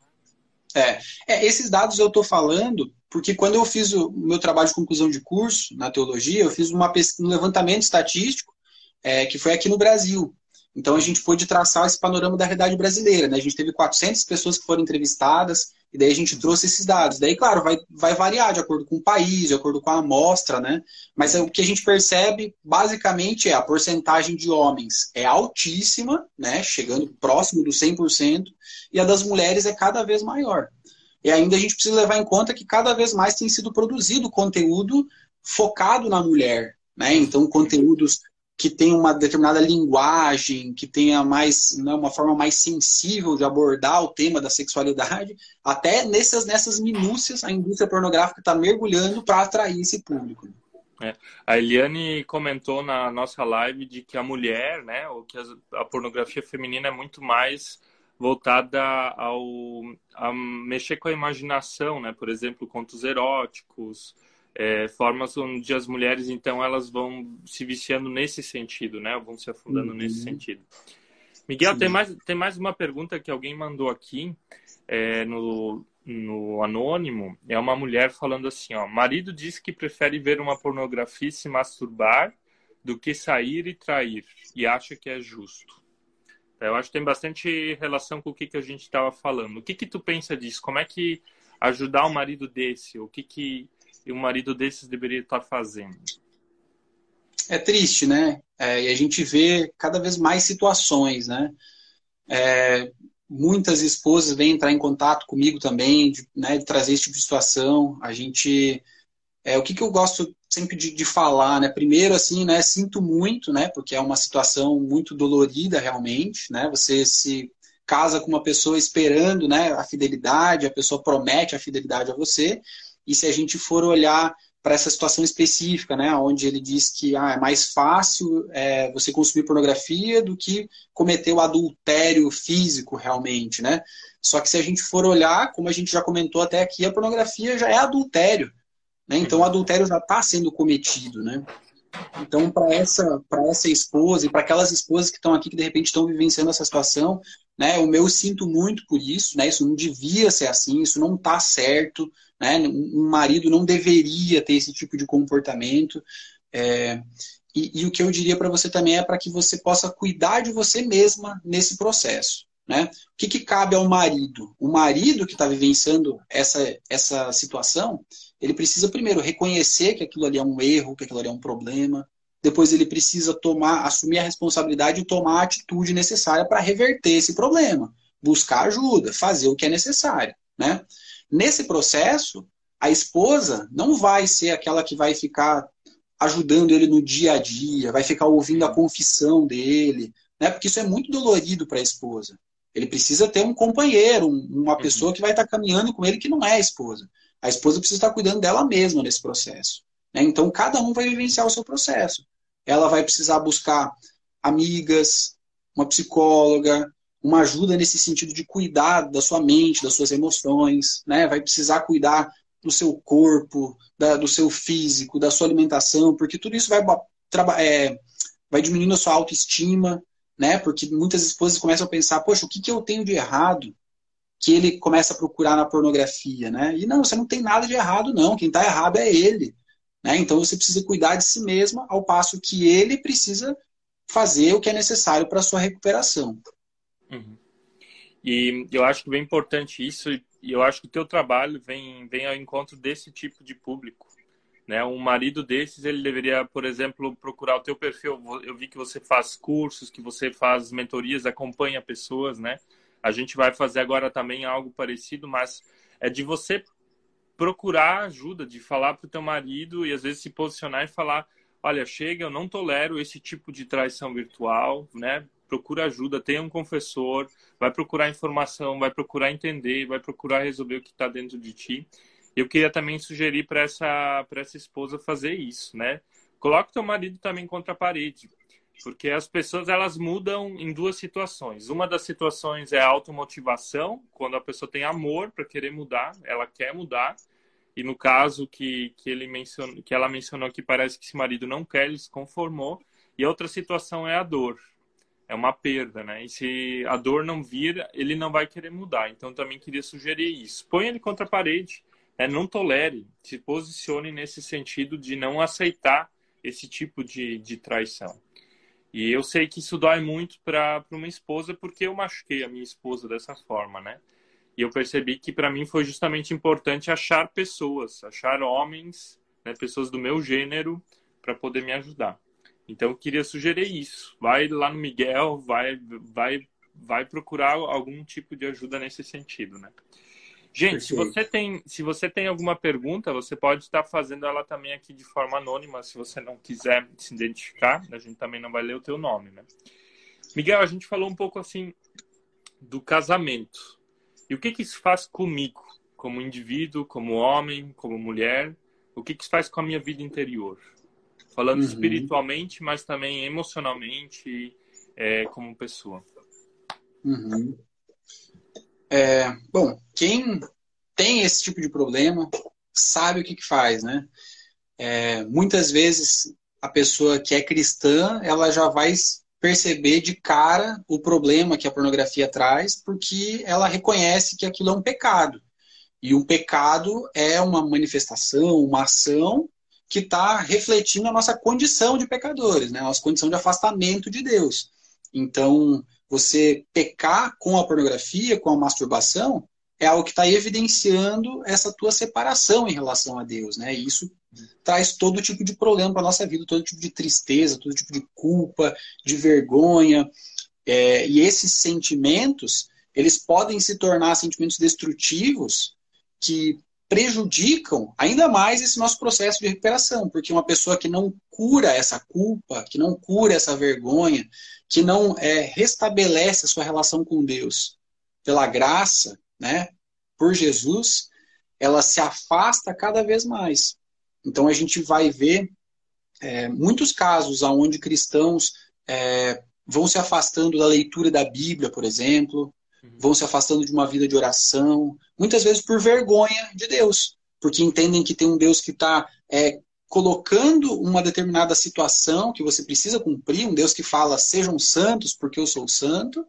É. é, esses dados eu estou falando porque quando eu fiz o meu trabalho de conclusão de curso na teologia, eu fiz uma pesquisa, um levantamento estatístico é, que foi aqui no Brasil. Então a gente pôde traçar esse panorama da realidade brasileira, né? A gente teve quatrocentas pessoas que foram entrevistadas e daí a gente trouxe esses dados. Daí, claro, vai, vai variar de acordo com o país, de acordo com a amostra, né? Mas o que a gente percebe, basicamente, é a porcentagem de homens é altíssima, né? Chegando próximo do cem por cento, e a das mulheres é cada vez maior. E ainda a gente precisa levar em conta que cada vez mais tem sido produzido conteúdo focado na mulher, né? Então, conteúdos que tem uma determinada linguagem, que tenha mais, né, uma forma mais sensível de abordar o tema da sexualidade, até nessas, nessas minúcias a indústria pornográfica está mergulhando para atrair esse público. É. A Eliane comentou na nossa live de que a mulher, né, ou que a pornografia feminina é muito mais voltada ao, a mexer com a imaginação, né? Por exemplo, contos eróticos, É, formas onde as mulheres, então, elas vão se viciando nesse sentido, né? Vão se afundando uhum. nesse sentido. Miguel, Sim. tem mais, tem mais uma pergunta que alguém mandou aqui é, no, no Anônimo. É uma mulher falando assim, ó. Marido diz que prefere ver uma pornografia e se masturbar do que sair e trair. E acha que é justo. Eu acho que tem bastante relação com o que, que a gente estava falando. O que que tu pensa disso? Como é que ajudar um marido desse? O que que... e um marido desses deveria estar fazendo? É triste, né? É, e a gente vê cada vez mais situações, né? É, muitas esposas vêm entrar em contato comigo também, de, né, de trazer esse tipo de situação. A gente... É, o que, que eu gosto sempre de, de falar, né? Primeiro, assim, né? Sinto muito, né? Porque é uma situação muito dolorida, realmente, né? Você se casa com uma pessoa esperando, né? A fidelidade, a pessoa promete a fidelidade a você. E se a gente for olhar para essa situação específica, né, onde ele diz que ah, é mais fácil é, você consumir pornografia do que cometer o adultério físico realmente, né? Só que se a gente for olhar, como a gente já comentou até aqui, a pornografia já é adultério, né? Então o adultério já está sendo cometido, né? Então para essa, para essa esposa e para aquelas esposas que estão aqui que de repente estão vivenciando essa situação, né, o meu sinto muito por isso, né? Isso não devia ser assim, isso não está certo. Né? Um marido não deveria ter esse tipo de comportamento. É... E, e o que eu diria para você também é para que você possa cuidar de você mesma nesse processo. Né? O que, que cabe ao marido? O marido que está vivenciando essa, essa situação, ele precisa primeiro reconhecer que aquilo ali é um erro, que aquilo ali é um problema. Depois ele precisa tomar, assumir a responsabilidade e tomar a atitude necessária para reverter esse problema. Buscar ajuda, fazer o que é necessário. Né? Nesse processo, a esposa não vai ser aquela que vai ficar ajudando ele no dia a dia, vai ficar ouvindo a confissão dele, né? Porque isso é muito dolorido para a esposa. Ele precisa ter um companheiro, uma pessoa que vai estar caminhando com ele que não é a esposa. A esposa precisa estar cuidando dela mesma nesse processo, né? Então, cada um vai vivenciar o seu processo. Ela vai precisar buscar amigas, uma psicóloga, uma ajuda nesse sentido de cuidar da sua mente, das suas emoções, né? Vai precisar cuidar do seu corpo, da, do seu físico, da sua alimentação, porque tudo isso vai, é, vai diminuindo a sua autoestima, né? Porque muitas esposas começam a pensar, poxa, o que, que eu tenho de errado que ele começa a procurar na pornografia, né? E não, você não tem nada de errado, não. Quem está errado é ele, né? Então você precisa cuidar de si mesma, ao passo que ele precisa fazer o que é necessário para a sua recuperação. Uhum. E eu acho que bem importante isso, e eu acho que o teu trabalho vem, vem ao encontro desse tipo de público, né? Um marido desses, ele deveria, por exemplo, procurar o teu perfil. Eu vi que você faz cursos, que você faz mentorias, acompanha pessoas, né? A gente vai fazer agora também algo parecido, mas é de você procurar ajuda, de falar pro teu marido e às vezes se posicionar e falar, olha, chega, eu não tolero esse tipo de traição virtual, né? Procura ajuda, tenha um confessor, vai procurar informação, vai procurar entender, vai procurar resolver o que está dentro de ti. Eu queria também sugerir para essa, para essa esposa fazer isso, né? Coloca o teu marido também contra a parede. Porque as pessoas, elas mudam em duas situações. Uma das situações é a automotivação, quando a pessoa tem amor para querer mudar, ela quer mudar. E no caso que, que, ele mencionou, que ela mencionou que parece que esse marido não quer, ele se conformou. E a outra situação é a dor. É uma perda, né? E se a dor não vir, ele não vai querer mudar. Então, também queria sugerir isso. Põe ele contra a parede, né? Não tolere. Se posicione nesse sentido de não aceitar esse tipo de, de traição. E eu sei que isso dói muito para uma esposa, porque eu machuquei a minha esposa dessa forma, né? E eu percebi que, para mim, foi justamente importante achar pessoas, achar homens, né? Pessoas do meu gênero, para poder me ajudar. Então, eu queria sugerir isso. Vai lá no Miguel, vai, vai, vai procurar algum tipo de ajuda nesse sentido, né? Gente, se você, tem, se você tem alguma pergunta, você pode estar fazendo ela também aqui de forma anônima, se você não quiser se identificar. A gente também não vai ler o teu nome, né? Miguel, a gente falou um pouco, assim, do casamento. E o que que isso faz comigo, como indivíduo, como homem, como mulher? O que que isso faz com a minha vida interior? Falando uhum. espiritualmente, mas também emocionalmente, é, como pessoa. Uhum. É, bom, quem tem esse tipo de problema sabe o que que faz, né? É, muitas vezes a pessoa que é cristã, ela já vai perceber de cara o problema que a pornografia traz, porque ela reconhece que aquilo é um pecado. E um pecado é uma manifestação, uma ação que está refletindo a nossa condição de pecadores, né? A nossa condição de afastamento de Deus. Então, você pecar com a pornografia, com a masturbação, é algo que está evidenciando essa tua separação em relação a Deus, né? E isso traz todo tipo de problema para a nossa vida, todo tipo de tristeza, todo tipo de culpa, de vergonha. É, e esses sentimentos, eles podem se tornar sentimentos destrutivos que prejudicam ainda mais esse nosso processo de recuperação, porque uma pessoa que não cura essa culpa, que não cura essa vergonha, que não é, restabelece a sua relação com Deus pela graça, né, por Jesus, ela se afasta cada vez mais. Então a gente vai ver é, muitos casos onde cristãos é, vão se afastando da leitura da Bíblia, por exemplo, vão se afastando de uma vida de oração, muitas vezes por vergonha de Deus, porque entendem que tem um Deus que está é, colocando uma determinada situação que você precisa cumprir, um Deus que fala, sejam santos porque eu sou santo,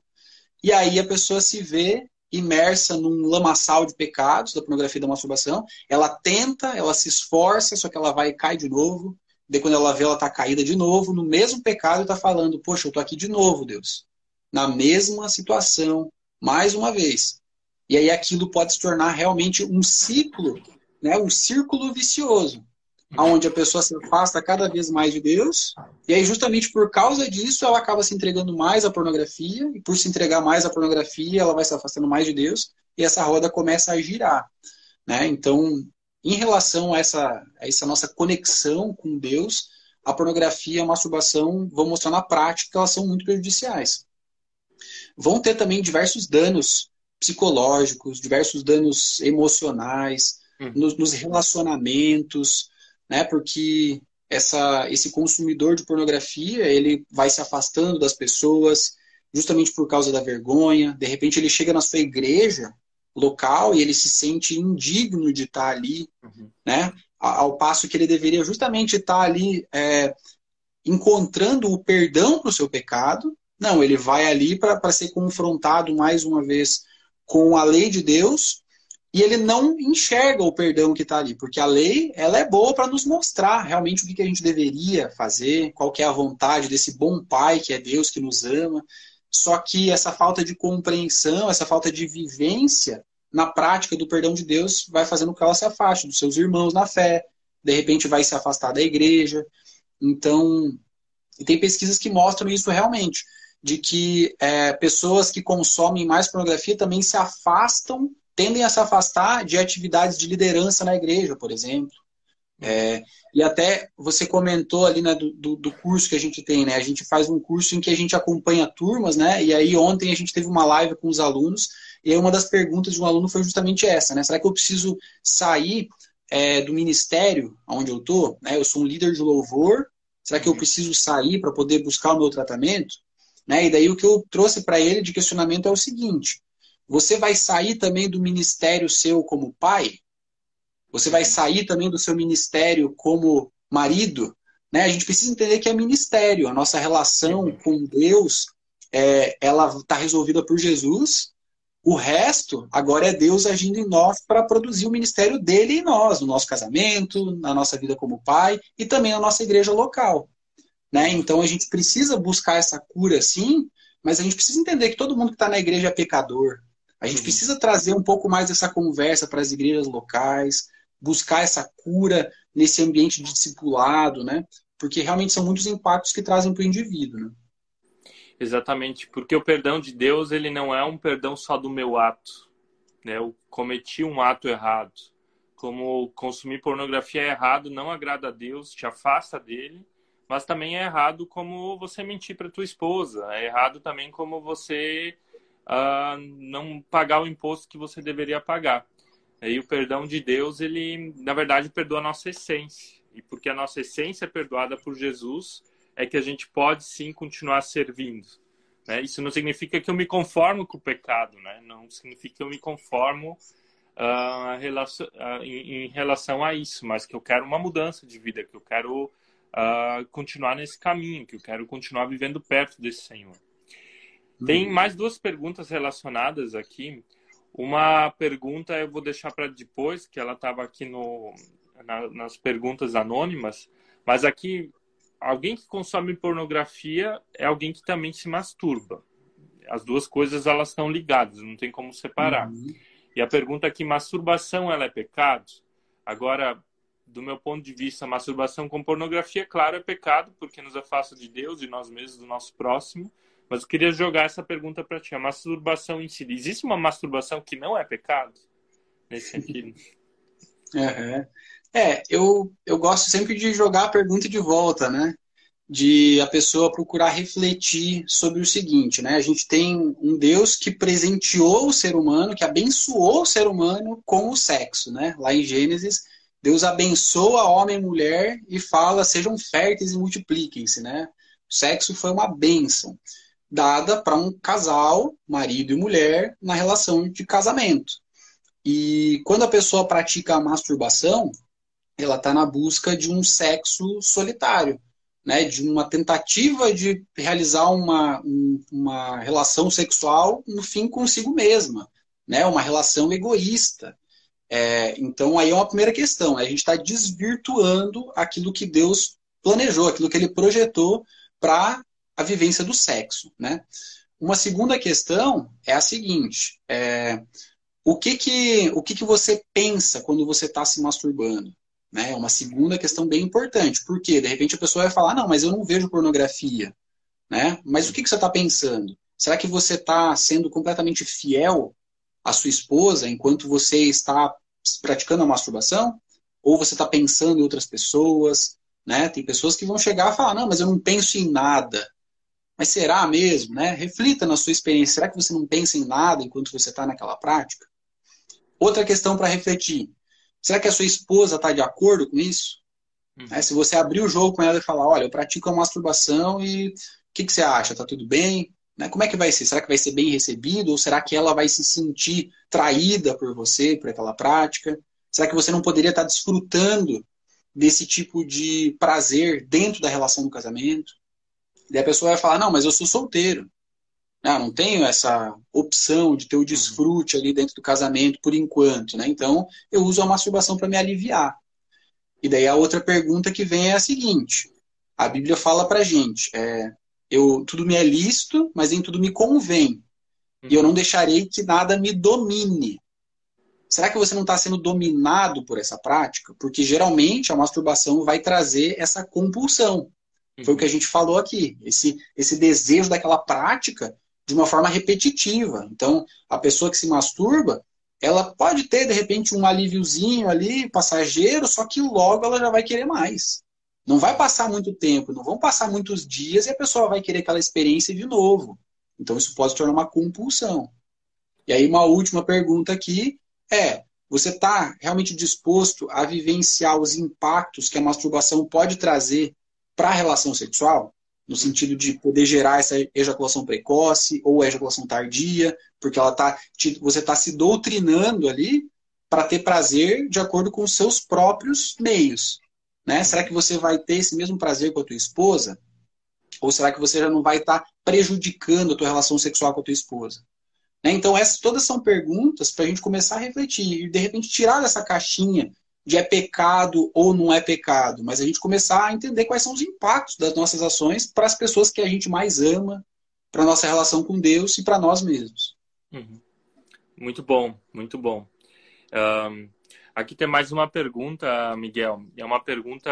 e aí a pessoa se vê imersa num lamaçal de pecados, da pornografia e da masturbação, ela tenta, ela se esforça, só que ela vai e cai de novo, daí quando ela vê, ela está caída de novo, no mesmo pecado está falando, poxa, eu estou aqui de novo, Deus, na mesma situação, mais uma vez. E aí aquilo pode se tornar realmente um ciclo, né? Um círculo vicioso, onde a pessoa se afasta cada vez mais de Deus, e aí justamente por causa disso ela acaba se entregando mais à pornografia, e por se entregar mais à pornografia ela vai se afastando mais de Deus, e essa roda começa a girar, né? Então, em relação a essa, a essa nossa conexão com Deus, a pornografia e a masturbação vão mostrar na prática que elas são muito prejudiciais. Vão ter também diversos danos psicológicos, diversos danos emocionais, uhum. nos, nos relacionamentos, né? Porque essa, esse consumidor de pornografia, ele vai se afastando das pessoas justamente por causa da vergonha. De repente ele chega na sua igreja local e ele se sente indigno de estar ali, uhum. né? Ao passo que ele deveria justamente estar ali é, encontrando o perdão para o seu pecado. Não, ele vai ali para ser confrontado mais uma vez com a lei de Deus e ele não enxerga o perdão que está ali, porque a lei ela é boa para nos mostrar realmente o que, que a gente deveria fazer, qual que é a vontade desse bom pai que é Deus, que nos ama. Só que essa falta de compreensão, essa falta de vivência na prática do perdão de Deus vai fazendo com que ela se afaste dos seus irmãos na fé, de repente vai se afastar da igreja. Então, e tem pesquisas que mostram isso realmente, de que é, pessoas que consomem mais pornografia também se afastam, tendem a se afastar de atividades de liderança na igreja, por exemplo. É, e até você comentou ali, né, do, do curso que a gente tem, né? A gente faz um curso em que a gente acompanha turmas, né? E aí ontem a gente teve uma live com os alunos, e aí uma das perguntas de um aluno foi justamente essa, né? Será que eu preciso sair é, do ministério onde eu tô, né? Eu sou um líder de louvor, Será que eu preciso sair para poder buscar o meu tratamento? Né? E daí o que eu trouxe para ele de questionamento é o seguinte: você vai sair também do ministério seu como pai? Você vai sair também do seu ministério como marido? Né? A gente precisa entender que é ministério. A nossa relação com Deus, é, ela está resolvida por Jesus. O resto, agora é Deus agindo em nós para produzir o ministério dele em nós, no nosso casamento, na nossa vida como pai e também na nossa igreja local. Né? Então a gente precisa buscar essa cura, sim, mas a gente precisa entender que todo mundo que está na igreja é pecador. A gente precisa trazer um pouco mais dessa conversa para as igrejas locais, buscar essa cura nesse ambiente de discipulado, né? Porque realmente são muitos impactos que trazem para o indivíduo. Né? Exatamente, porque o perdão de Deus, ele não é um perdão só do meu ato. Né? Eu cometi um ato errado. Como consumir pornografia é errado, não agrada a Deus, te afasta dele, mas também é errado como você mentir para tua esposa. É errado também como você... Uh, não pagar o imposto que você deveria pagar. E o perdão de Deus, ele, na verdade, perdoa a nossa essência. E porque a nossa essência é perdoada por Jesus, é que a gente pode, sim, continuar servindo. Né? Isso não significa que eu me conformo com o pecado, né? Não significa que eu me conformo uh, relacion, uh, em, em relação a isso, mas que eu quero uma mudança de vida, que eu quero uh, continuar nesse caminho, que eu quero continuar vivendo perto desse Senhor. Tem mais duas perguntas relacionadas aqui. Uma pergunta eu vou deixar para depois, que ela estava aqui no, na, nas perguntas anônimas. Mas aqui, alguém que consome pornografia é alguém que também se masturba. As duas coisas, elas estão ligadas, não tem como separar. Uhum. E a pergunta aqui, masturbação, ela é pecado? Agora, do meu ponto de vista, masturbação com pornografia, claro, é pecado, porque nos afasta de Deus, de nós mesmos, do nosso próximo. Mas eu queria jogar essa pergunta para ti. A masturbação em si. Existe uma masturbação que não é pecado? Nesse sentido. Uhum. É, eu, eu gosto sempre de jogar a pergunta de volta, né? De a pessoa procurar refletir sobre o seguinte, né? A gente tem um Deus que presenteou o ser humano, que abençoou o ser humano com o sexo, né? Lá em Gênesis, Deus abençoa homem e mulher e fala, sejam férteis e multipliquem-se, né? O sexo foi uma bênção dada para um casal, marido e mulher, na relação de casamento. E quando a pessoa pratica a masturbação, ela está na busca de um sexo solitário, né? De uma tentativa de realizar uma, um, uma relação sexual, no fim, consigo mesma, né? Uma relação egoísta. É, então, aí é uma primeira questão. A gente está desvirtuando aquilo que Deus planejou, aquilo que ele projetou para a vivência do sexo, né? Uma segunda questão é a seguinte, é, o que que, o que que você pensa quando você está se masturbando? Né? É uma segunda questão bem importante, porque de repente a pessoa vai falar, não, mas eu não vejo pornografia, né? Mas o que que você está pensando? Será que você está sendo completamente fiel à sua esposa enquanto você está praticando a masturbação? Ou você está pensando em outras pessoas, né? Tem pessoas que vão chegar e falar, não, mas eu não penso em nada. Mas será mesmo, né? Reflita na sua experiência. Será que você não pensa em nada enquanto você está naquela prática? Outra questão para refletir. Será que a sua esposa está de acordo com isso? Uhum. É, se você abrir o jogo com ela e falar, olha, eu pratico a masturbação e o que, que você acha? Está tudo bem? Né? Como é que vai ser? Será que vai ser bem recebido? Ou será que ela vai se sentir traída por você, por aquela prática? Será que você não poderia estar desfrutando desse tipo de prazer dentro da relação do casamento? E a pessoa vai falar, não, mas eu sou solteiro. Não, não tenho essa opção de ter o desfrute ali dentro do casamento por enquanto, né? Então, eu uso a masturbação para me aliviar. E daí a outra pergunta que vem é a seguinte. A Bíblia fala pra gente, é, eu, tudo me é lícito, mas nem tudo me convém. E eu não deixarei que nada me domine. Será que você não está sendo dominado por essa prática? Porque geralmente a masturbação vai trazer essa compulsão. Foi o que a gente falou aqui, esse, esse desejo daquela prática de uma forma repetitiva. Então, a pessoa que se masturba, ela pode ter, de repente, um alíviozinho ali, passageiro, só que logo ela já vai querer mais. Não vai passar muito tempo, não vão passar muitos dias e a pessoa vai querer aquela experiência de novo. Então, isso pode se tornar uma compulsão. E aí, uma última pergunta aqui é... Você está realmente disposto a vivenciar os impactos que a masturbação pode trazer para a relação sexual, no sentido de poder gerar essa ejaculação precoce ou ejaculação tardia, porque ela tá, você está se doutrinando ali para ter prazer de acordo com os seus próprios meios. Né? Será que você vai ter esse mesmo prazer com a tua esposa? Ou será que você já não vai estar tá prejudicando a tua relação sexual com a tua esposa? Né? Então, essas todas são perguntas para a gente começar a refletir e, de repente, tirar dessa caixinha de é pecado ou não é pecado, mas a gente começar a entender quais são os impactos das nossas ações para as pessoas que a gente mais ama, para a nossa relação com Deus e para nós mesmos. Uhum. Muito bom, muito bom. Um, aqui tem mais uma pergunta, Miguel. É uma pergunta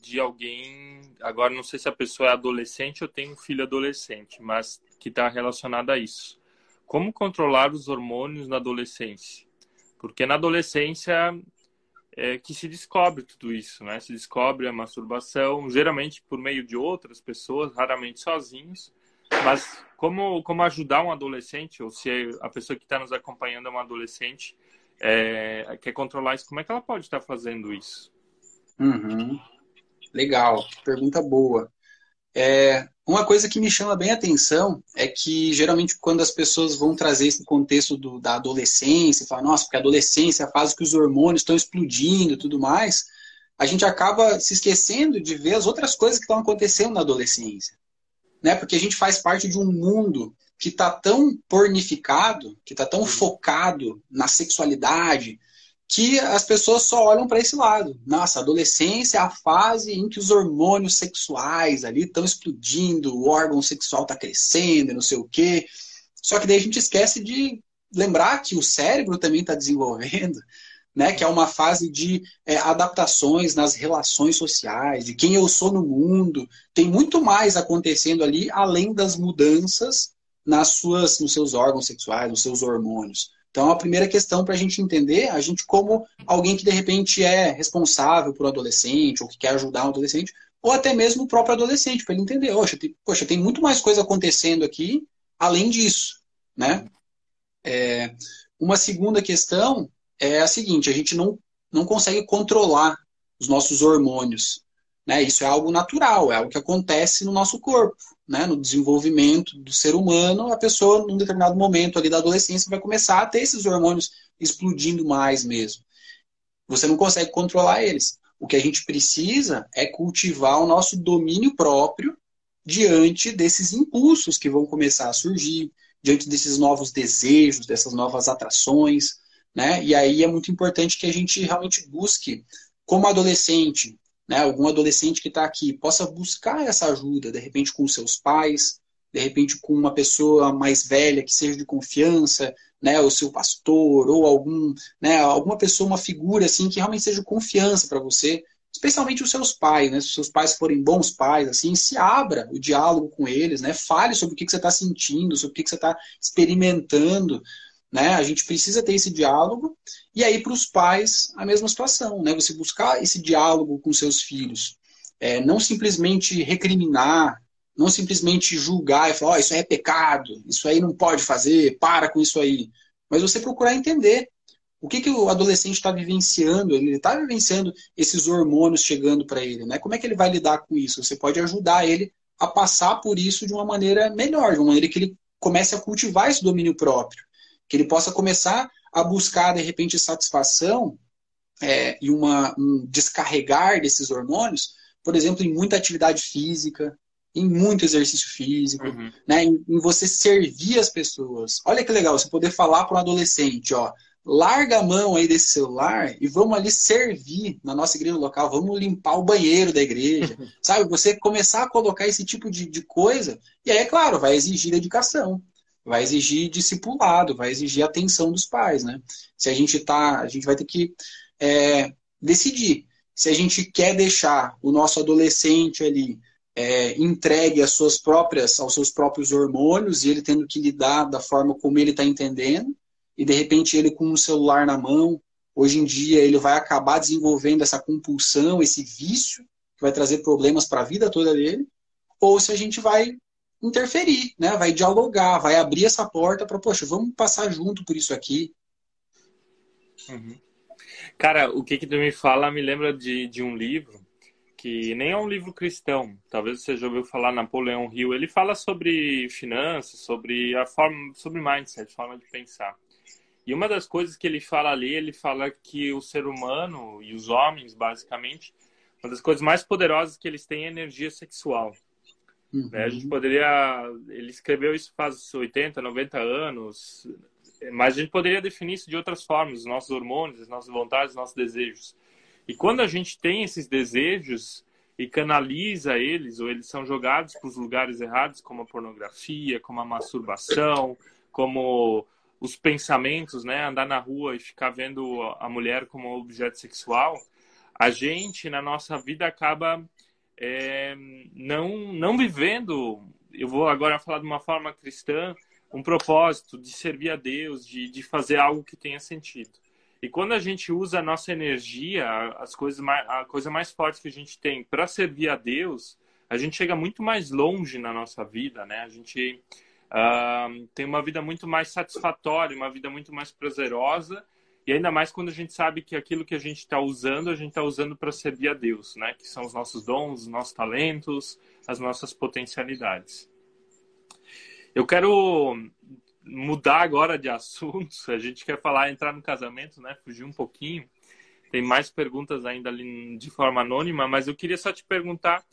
de alguém, agora não sei se a pessoa é adolescente ou tem um filho adolescente, mas que está relacionada a isso. Como controlar os hormônios na adolescência? Porque na adolescência... É que se descobre tudo isso, né? Se descobre a masturbação, geralmente por meio de outras pessoas, raramente sozinhos. Mas como, como ajudar um adolescente, ou se a pessoa que está nos acompanhando é uma adolescente, é, quer controlar isso, como é que ela pode estar fazendo isso? Uhum. Legal, pergunta boa. É, uma coisa que me chama bem a atenção é que geralmente quando as pessoas vão trazer esse contexto do, da adolescência, falam, nossa, porque a adolescência é a fase que os hormônios estão explodindo e tudo mais, a gente acaba se esquecendo de ver as outras coisas que estão acontecendo na adolescência. Né? Porque a gente faz parte de um mundo que está tão pornificado, que está tão focado na sexualidade, que as pessoas só olham para esse lado. Nossa, a adolescência é a fase em que os hormônios sexuais ali estão explodindo, o órgão sexual está crescendo, não sei o quê. Só que daí a gente esquece de lembrar que o cérebro também está desenvolvendo, né? Que é uma fase de é, adaptações nas relações sociais, de quem eu sou no mundo. Tem muito mais acontecendo ali, além das mudanças nas suas, nos seus órgãos sexuais, nos seus hormônios. Então, a primeira questão para a gente entender, a gente como alguém que de repente é responsável por um adolescente ou que quer ajudar um adolescente, ou até mesmo o próprio adolescente, para ele entender, poxa tem, poxa, tem muito mais coisa acontecendo aqui além disso. Né? É, uma segunda questão é a seguinte, a gente não, não consegue controlar os nossos hormônios. Né? Isso é algo natural, é algo que acontece no nosso corpo. Né, no desenvolvimento do ser humano, a pessoa, num determinado momento ali da adolescência, vai começar a ter esses hormônios explodindo mais mesmo. Você não consegue controlar eles. O que a gente precisa é cultivar o nosso domínio próprio diante desses impulsos que vão começar a surgir, diante desses novos desejos, dessas novas atrações. Né? E aí é muito importante que a gente realmente busque, como adolescente, né, algum adolescente que está aqui possa buscar essa ajuda, de repente com seus pais, de repente com uma pessoa mais velha que seja de confiança, né, o seu pastor, ou algum, né, alguma pessoa, uma figura assim, que realmente seja confiança para você, especialmente os seus pais. Né, se os seus pais forem bons pais, assim, se abra o diálogo com eles, né, fale sobre o que, que você está sentindo, sobre o que, que você está experimentando. Né? A gente precisa ter esse diálogo. E aí, para os pais, a mesma situação. Né? Você buscar esse diálogo com seus filhos. É, não simplesmente recriminar, não simplesmente julgar e falar, ó, isso aí é pecado, isso aí não pode fazer, para com isso aí. Mas você procurar entender o que, que o adolescente está vivenciando. Ele está vivenciando esses hormônios chegando para ele. Né? Como é que ele vai lidar com isso? Você pode ajudar ele a passar por isso de uma maneira melhor, de uma maneira que ele comece a cultivar esse domínio próprio. Que ele possa começar a buscar, de repente, satisfação é, e uma, um descarregar desses hormônios, por exemplo, em muita atividade física, em muito exercício físico, uhum. Né, em, em você servir as pessoas. Olha que legal, você poder falar para um adolescente, ó, larga a mão aí desse celular e vamos ali servir na nossa igreja local, vamos limpar o banheiro da igreja, sabe? Você começar a colocar esse tipo de, de coisa, e aí, é claro, vai exigir dedicação. Vai exigir discipulado, vai exigir atenção dos pais, né? Se a gente tá, a gente vai ter que é, decidir se a gente quer deixar o nosso adolescente ali é, entregue às suas próprias, aos seus próprios hormônios e ele tendo que lidar da forma como ele está entendendo e de repente ele com um celular na mão, hoje em dia ele vai acabar desenvolvendo essa compulsão, esse vício que vai trazer problemas para a vida toda dele, ou se a gente vai interferir, né? Vai dialogar, vai abrir essa porta para, poxa, vamos passar junto por isso aqui. Uhum. Cara, o que que tu me fala me lembra de, de um livro que nem é um livro cristão. Talvez você já ouviu falar, Napoleão Hill. Ele fala sobre finanças, sobre a forma, sobre mindset, forma de pensar. E uma das coisas que ele fala ali, ele fala que o ser humano e os homens, basicamente, uma das coisas mais poderosas que eles têm é a energia sexual. Uhum. Né? A gente poderia... Ele escreveu isso faz oitenta, noventa anos, mas a gente poderia definir isso de outras formas, os nossos hormônios, as nossas vontades, os nossos desejos. E quando a gente tem esses desejos e canaliza eles, ou eles são jogados para os lugares errados, como a pornografia, como a masturbação, como os pensamentos, né? Andar na rua e ficar vendo a mulher como objeto sexual, a gente, na nossa vida, acaba é, não, não vivendo, eu vou agora falar de uma forma cristã, um propósito de servir a Deus, de, de fazer algo que tenha sentido. E quando a gente usa a nossa energia, as coisas mais, a coisa mais forte que a gente tem para servir a Deus, a gente chega muito mais longe na nossa vida, né? A gente uh, tem uma vida muito mais satisfatória, uma vida muito mais prazerosa, e ainda mais quando a gente sabe que aquilo que a gente está usando, a gente está usando para servir a Deus, né? Que são os nossos dons, os nossos talentos, as nossas potencialidades. Eu quero mudar agora de assunto. A gente quer falar, entrar no casamento, né? Fugir um pouquinho. Tem mais perguntas ainda ali de forma anônima, mas eu queria só te perguntar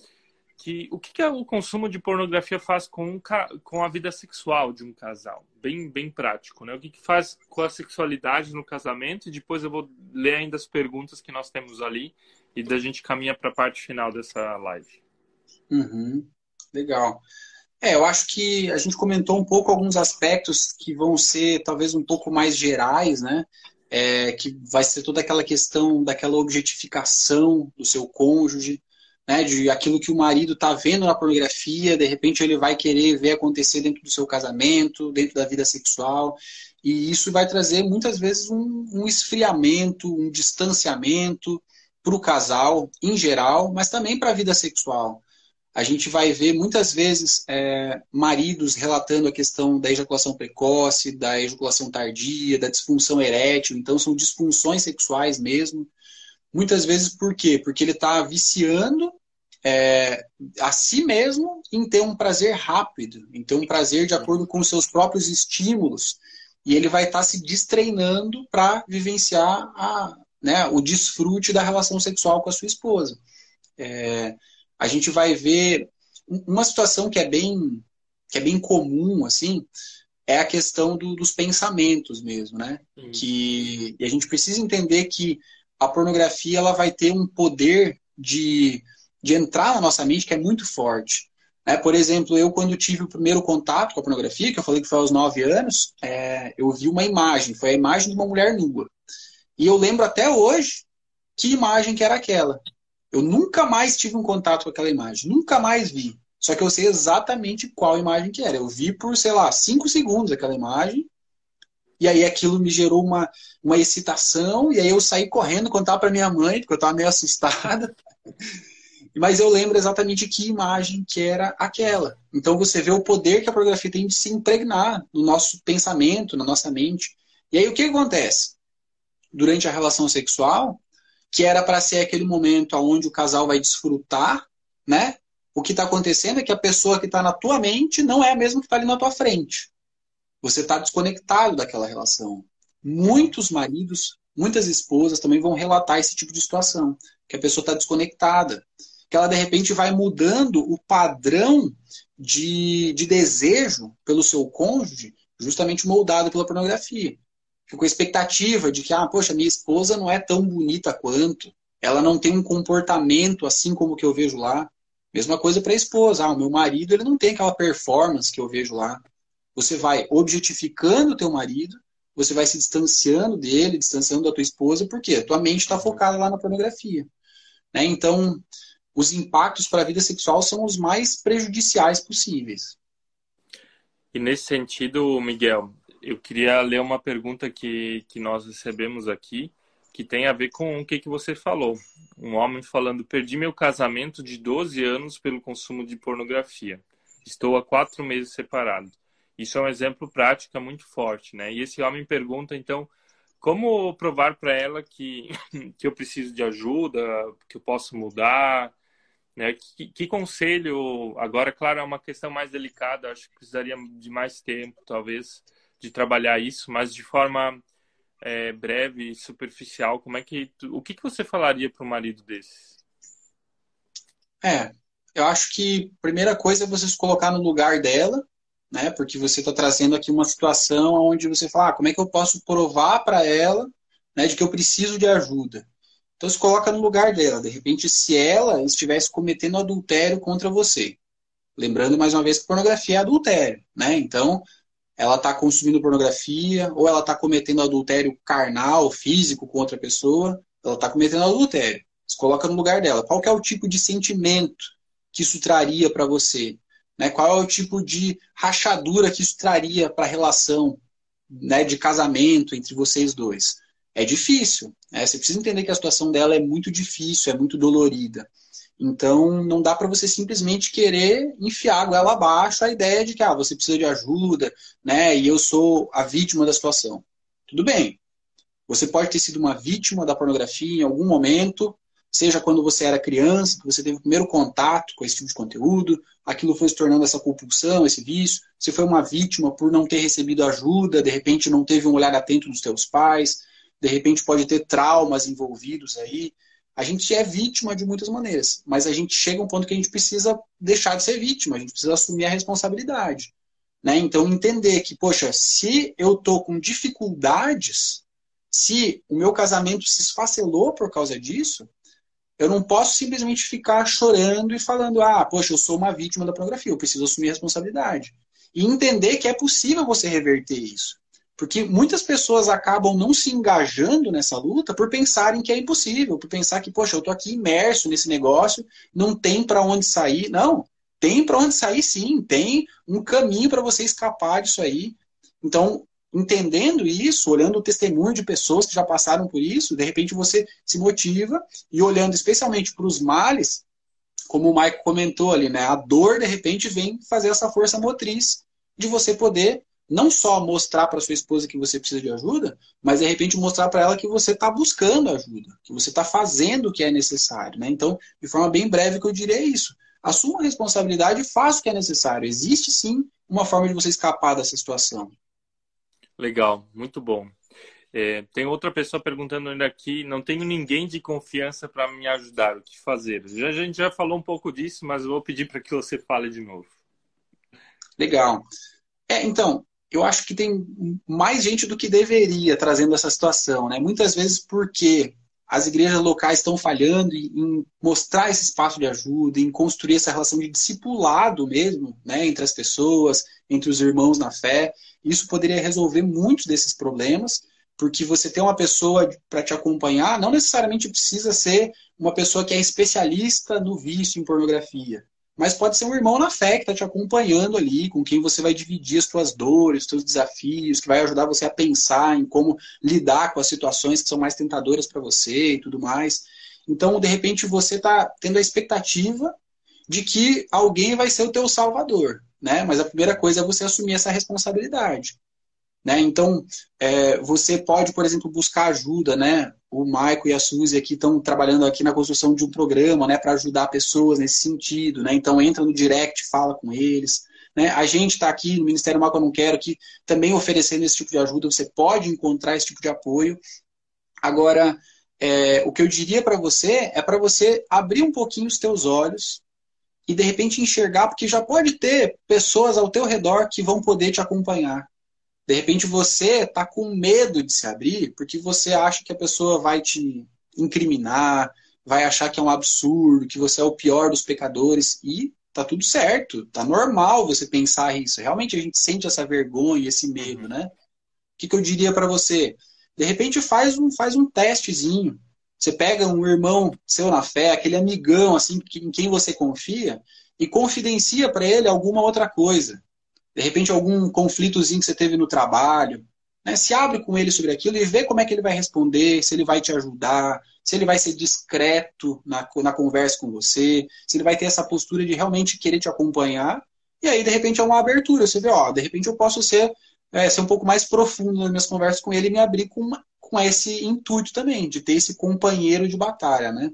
que o que, que o consumo de pornografia faz com, um, com a vida sexual de um casal? Bem, bem prático, né? O que, que faz com a sexualidade no casamento? E depois eu vou ler ainda as perguntas que nós temos ali e da gente caminha para a parte final dessa live. Uhum. Legal. É, eu acho que a gente comentou um pouco alguns aspectos que vão ser talvez um pouco mais gerais, né? É, que vai ser toda aquela questão daquela objetificação do seu cônjuge, né? De aquilo que o marido está vendo na pornografia, de repente ele vai querer ver acontecer dentro do seu casamento, dentro da vida sexual. E isso vai trazer muitas vezes um, um esfriamento, um distanciamento para o casal em geral, mas também para a vida sexual. A gente vai ver muitas vezes é, maridos relatando a questão da ejaculação precoce, da ejaculação tardia, da disfunção erétil. Então, são disfunções sexuais mesmo. Muitas vezes por quê? Porque ele está viciando é, a si mesmo em ter um prazer rápido, em ter um prazer de acordo com os seus próprios estímulos. E ele vai estar tá se destreinando para vivenciar a, né, o desfrute da relação sexual com a sua esposa. É... A gente vai ver uma situação que é bem, que é bem comum, assim, é a questão do, dos pensamentos mesmo, né? Uhum. Que, e a gente precisa entender que a pornografia ela vai ter um poder de, de entrar na nossa mente que é muito forte. Né? Por exemplo, eu quando tive o primeiro contato com a pornografia, que eu falei que foi aos nove anos, é, eu vi uma imagem, foi a imagem de uma mulher nua. E eu lembro até hoje que imagem que era aquela. Eu nunca mais tive um contato com aquela imagem. Nunca mais vi. Só que eu sei exatamente qual imagem que era. Eu vi por, sei lá, cinco segundos aquela imagem. E aí aquilo me gerou uma, uma excitação. E aí eu saí correndo contar pra minha mãe, porque eu tava meio assustada. Mas eu lembro exatamente que imagem que era aquela. Então você vê o poder que a pornografia tem de se impregnar no nosso pensamento, na nossa mente. E aí o que acontece? Durante a relação sexual, que era para ser aquele momento onde o casal vai desfrutar, né? O que está acontecendo é que a pessoa que está na tua mente não é a mesma que está ali na tua frente. Você está desconectado daquela relação. Muitos maridos, muitas esposas também vão relatar esse tipo de situação, que a pessoa está desconectada, que ela de repente vai mudando o padrão de, de desejo pelo seu cônjuge, justamente moldado pela pornografia. Com a expectativa de que, ah, poxa, minha esposa não é tão bonita quanto, ela não tem um comportamento assim como que eu vejo lá. Mesma coisa para a esposa, ah, o meu marido ele não tem aquela performance que eu vejo lá. Você vai objetificando o teu marido, você vai se distanciando dele, distanciando da tua esposa, porque a tua mente está focada lá na pornografia. Né? Então, os impactos para a vida sexual são os mais prejudiciais possíveis. E nesse sentido, Miguel, eu queria ler uma pergunta que, que nós recebemos aqui, que tem a ver com o que, que você falou. Um homem falando, perdi meu casamento de doze anos pelo consumo de pornografia. Estou há quatro meses separado. Isso é um exemplo prático muito forte, né? E esse homem pergunta, então, como provar para ela que, que eu preciso de ajuda, que eu posso mudar, Né? Que, que conselho, agora, claro, é uma questão mais delicada, acho que precisaria de mais tempo, talvez, de trabalhar isso, mas de forma é, breve e superficial, como é que tu, o que, que você falaria para um marido desse? É, eu acho que a primeira coisa é você se colocar no lugar dela, né? Porque você está trazendo aqui uma situação onde você fala, ah, como é que eu posso provar para ela, né, de que eu preciso de ajuda? Então se coloca no lugar dela. De repente, se ela estivesse cometendo adultério contra você. Lembrando, mais uma vez, que pornografia é adultério, né? Então, ela está consumindo pornografia, ou ela está cometendo adultério carnal, físico, com outra pessoa, ela está cometendo adultério. Se coloca no lugar dela. Qual que é o tipo de sentimento que isso traria para você? Né? Qual é o tipo de rachadura que isso traria para a relação, né, de casamento entre vocês dois? É difícil, né? Você precisa entender que a situação dela é muito difícil, é muito dolorida. Então, não dá para você simplesmente querer enfiar a goela abaixo a ideia de que ah, você precisa de ajuda, né? E eu sou a vítima da situação. Tudo bem, você pode ter sido uma vítima da pornografia em algum momento, seja quando você era criança, que você teve o primeiro contato com esse tipo de conteúdo, aquilo foi se tornando essa compulsão, esse vício, você foi uma vítima por não ter recebido ajuda, de repente não teve um olhar atento dos seus pais, de repente pode ter traumas envolvidos aí. A gente é vítima de muitas maneiras, mas a gente chega a um ponto que a gente precisa deixar de ser vítima, a gente precisa assumir a responsabilidade. Né? Então, entender que, poxa, se eu estou com dificuldades, se o meu casamento se esfacelou por causa disso, eu não posso simplesmente ficar chorando e falando, ah, poxa, eu sou uma vítima da pornografia, eu preciso assumir a responsabilidade. E entender que é possível você reverter isso. Porque muitas pessoas acabam não se engajando nessa luta por pensarem que é impossível, por pensar que, poxa, eu estou aqui imerso nesse negócio, não tem para onde sair. Não, tem para onde sair sim, tem um caminho para você escapar disso aí. Então, entendendo isso, olhando o testemunho de pessoas que já passaram por isso, de repente você se motiva e olhando especialmente para os males, como o Maico comentou ali, né, a dor de repente vem fazer essa força motriz de você poder não só mostrar para sua esposa que você precisa de ajuda, mas de repente mostrar para ela que você está buscando ajuda, que você está fazendo o que é necessário. Né? Então, de forma bem breve que eu diria isso. Assuma a responsabilidade e faça o que é necessário. Existe sim uma forma de você escapar dessa situação. Legal, muito bom. É, tem outra pessoa perguntando ainda aqui, não tenho ninguém de confiança para me ajudar, o que fazer? Já, a gente já falou um pouco disso, mas eu vou pedir para que você fale de novo. Legal. É, então, eu acho que tem mais gente do que deveria trazendo essa situação, né? Muitas vezes porque as igrejas locais estão falhando em mostrar esse espaço de ajuda, em construir essa relação de discipulado mesmo, né? Entre as pessoas, entre os irmãos na fé. Isso poderia resolver muitos desses problemas, porque você ter uma pessoa para te acompanhar não necessariamente precisa ser uma pessoa que é especialista no vício em pornografia. Mas pode ser um irmão na fé que está te acompanhando ali, com quem você vai dividir as suas dores, os seus desafios, que vai ajudar você a pensar em como lidar com as situações que são mais tentadoras para você e tudo mais. Então, de repente, você está tendo a expectativa de que alguém vai ser o teu salvador, né? Mas a primeira coisa é você assumir essa responsabilidade. Né? Então, é, você pode, por exemplo, buscar ajuda, né? O Maico e a Suzy aqui estão trabalhando aqui na construção de um programa, né, para ajudar pessoas nesse sentido, né? Então entra no direct, fala com eles, né? A gente está aqui no Ministério Mal que Eu Não Quero aqui, também oferecendo esse tipo de ajuda, você pode encontrar esse tipo de apoio. Agora, é, o que eu diria para você é para você abrir um pouquinho os teus olhos e de repente enxergar, porque já pode ter pessoas ao teu redor que vão poder te acompanhar. De repente você está com medo de se abrir porque você acha que a pessoa vai te incriminar, vai achar que é um absurdo, que você é o pior dos pecadores. E tá tudo certo, tá normal você pensar isso. Realmente a gente sente essa vergonha, esse medo, né? O que, que eu diria para você? De repente faz um, faz um testezinho. Você pega um irmão seu na fé, aquele amigão assim, em quem você confia, e confidencia para ele alguma outra coisa. De repente, algum conflitozinho que você teve no trabalho, né? Se abre com ele sobre aquilo e vê como é que ele vai responder, se ele vai te ajudar, se ele vai ser discreto na, na conversa com você, se ele vai ter essa postura de realmente querer te acompanhar. E aí, de repente, é uma abertura. Você vê, ó, de repente eu posso ser, é, ser um pouco mais profundo nas minhas conversas com ele e me abrir com, uma, com esse intuito também, de ter esse companheiro de batalha, né?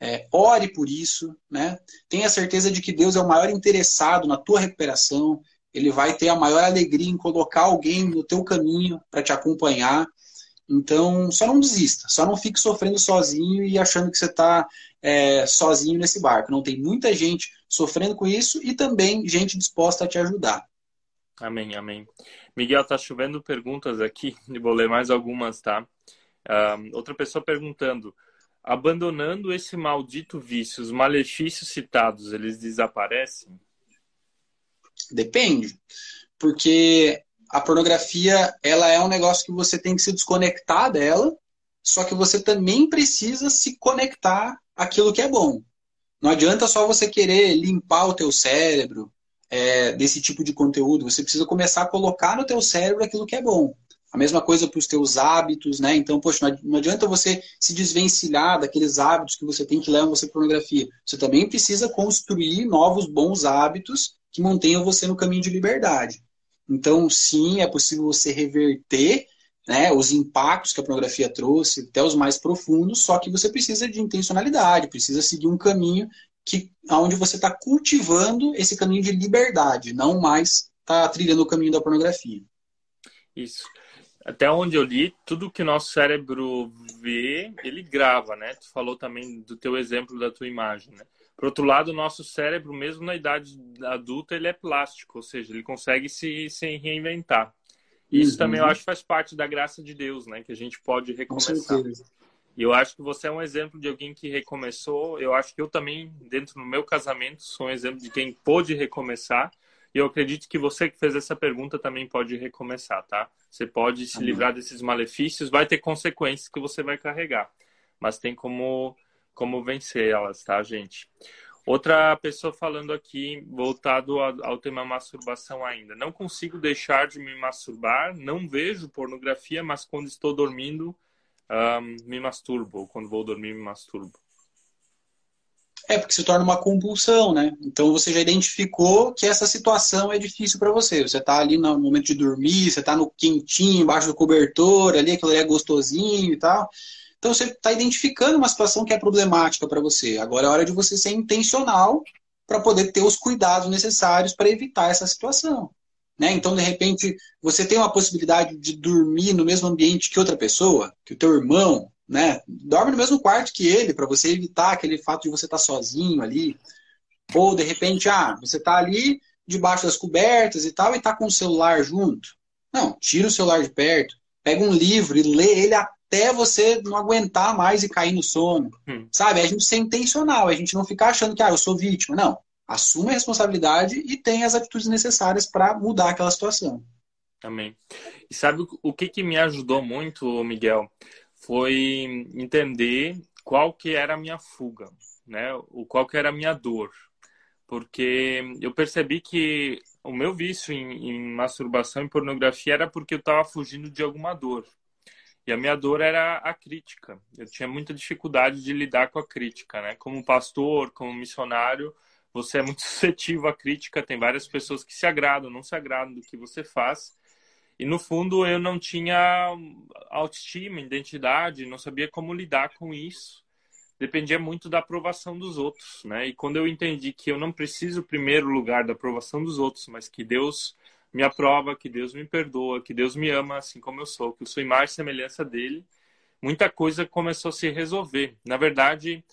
é, ore por isso, né? Tenha certeza de que Deus é o maior interessado na tua recuperação, ele vai ter a maior alegria em colocar alguém no teu caminho para te acompanhar. Então, só não desista, só não fique sofrendo sozinho e achando que você está é, sozinho nesse barco. Não, tem muita gente sofrendo com isso e também gente disposta a te ajudar. Amém, amém. Miguel, tá chovendo perguntas aqui, vou ler mais algumas, tá? Uh, outra pessoa perguntando, abandonando esse maldito vício, os malefícios citados, eles desaparecem? Depende, porque a pornografia, ela é um negócio que você tem que se desconectar dela, só que você também precisa se conectar àquilo que é bom. Não adianta só você querer limpar o teu cérebro é, desse tipo de conteúdo. Você precisa começar a colocar no teu cérebro aquilo que é bom. A mesma coisa para os teus hábitos, né? Então, poxa, não adianta você se desvencilhar daqueles hábitos que você tem que levam você à pornografia. Você também precisa construir novos bons hábitos que mantenham você no caminho de liberdade. Então, sim, é possível você reverter, né, os impactos que a pornografia trouxe, até os mais profundos, só que você precisa de intencionalidade, precisa seguir um caminho que, onde você está cultivando esse caminho de liberdade, não mais está trilhando o caminho da pornografia. Isso. Até onde eu li, tudo que o nosso cérebro vê, ele grava, né? Tu falou também do teu exemplo, da tua imagem, né? Por outro lado, o nosso cérebro, mesmo na idade adulta, ele é plástico, ou seja, ele consegue se, se reinventar. Isso, uhum, também eu acho que faz parte da graça de Deus, né? Que a gente pode recomeçar. E eu acho que você é um exemplo de alguém que recomeçou. Eu acho que eu também, dentro do meu casamento, sou um exemplo de quem pôde recomeçar. E eu acredito que você que fez essa pergunta também pode recomeçar, tá? Você pode se, amém, livrar desses malefícios, vai ter consequências que você vai carregar. Mas tem como... como vencer elas, tá, gente? Outra pessoa falando aqui, voltado ao tema masturbação ainda. Não consigo deixar de me masturbar, não vejo pornografia, mas quando estou dormindo, um, me masturbo. Ou quando vou dormir, me masturbo. É, porque se torna uma compulsão, né? Então você já identificou que essa situação é difícil para você. Você tá ali no momento de dormir, você tá no quentinho, embaixo do cobertor, ali, aquilo ali é gostosinho e tal... Então, você está identificando uma situação que é problemática para você. Agora é hora de você ser intencional para poder ter os cuidados necessários para evitar essa situação, né? Então, de repente, você tem uma possibilidade de dormir no mesmo ambiente que outra pessoa, que o teu irmão, né? Dorme no mesmo quarto que ele, para você evitar aquele fato de você estar sozinho ali. Ou, de repente, ah, você está ali debaixo das cobertas e tal e está com o celular junto. Não, tira o celular de perto, pega um livro e lê ele até até você não aguentar mais e cair no sono, hum. sabe? A gente ser intencional, a gente não ficar achando que, ah, eu sou vítima. Não, assuma a responsabilidade e tenha as atitudes necessárias para mudar aquela situação. Amém. E sabe o que, que me ajudou muito, Miguel? Foi entender qual que era a minha fuga, né? O qual que era a minha dor. Porque eu percebi que o meu vício em, em masturbação e pornografia era porque eu estava fugindo de alguma dor. E a minha dor era a crítica. Eu tinha muita dificuldade de lidar com a crítica, né? Como pastor, como missionário, você é muito suscetível à crítica. Tem várias pessoas que se agradam, não se agradam do que você faz. E, no fundo, eu não tinha autoestima, identidade, não sabia como lidar com isso. Dependia muito da aprovação dos outros, né? E quando eu entendi que eu não preciso, em primeiro lugar, da aprovação dos outros, mas que Deus... me aprova, que Deus me perdoa, que Deus me ama assim como eu sou, que eu sou imagem e semelhança dele, muita coisa começou a se resolver. Na verdade,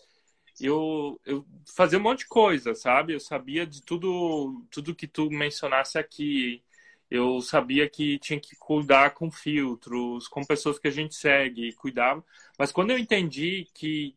eu, eu fazia um monte de coisa, sabe? Eu sabia de tudo, tudo que tu mencionasse aqui. Eu sabia que tinha que cuidar com filtros, com pessoas que a gente segue, cuidava. Mas quando eu entendi que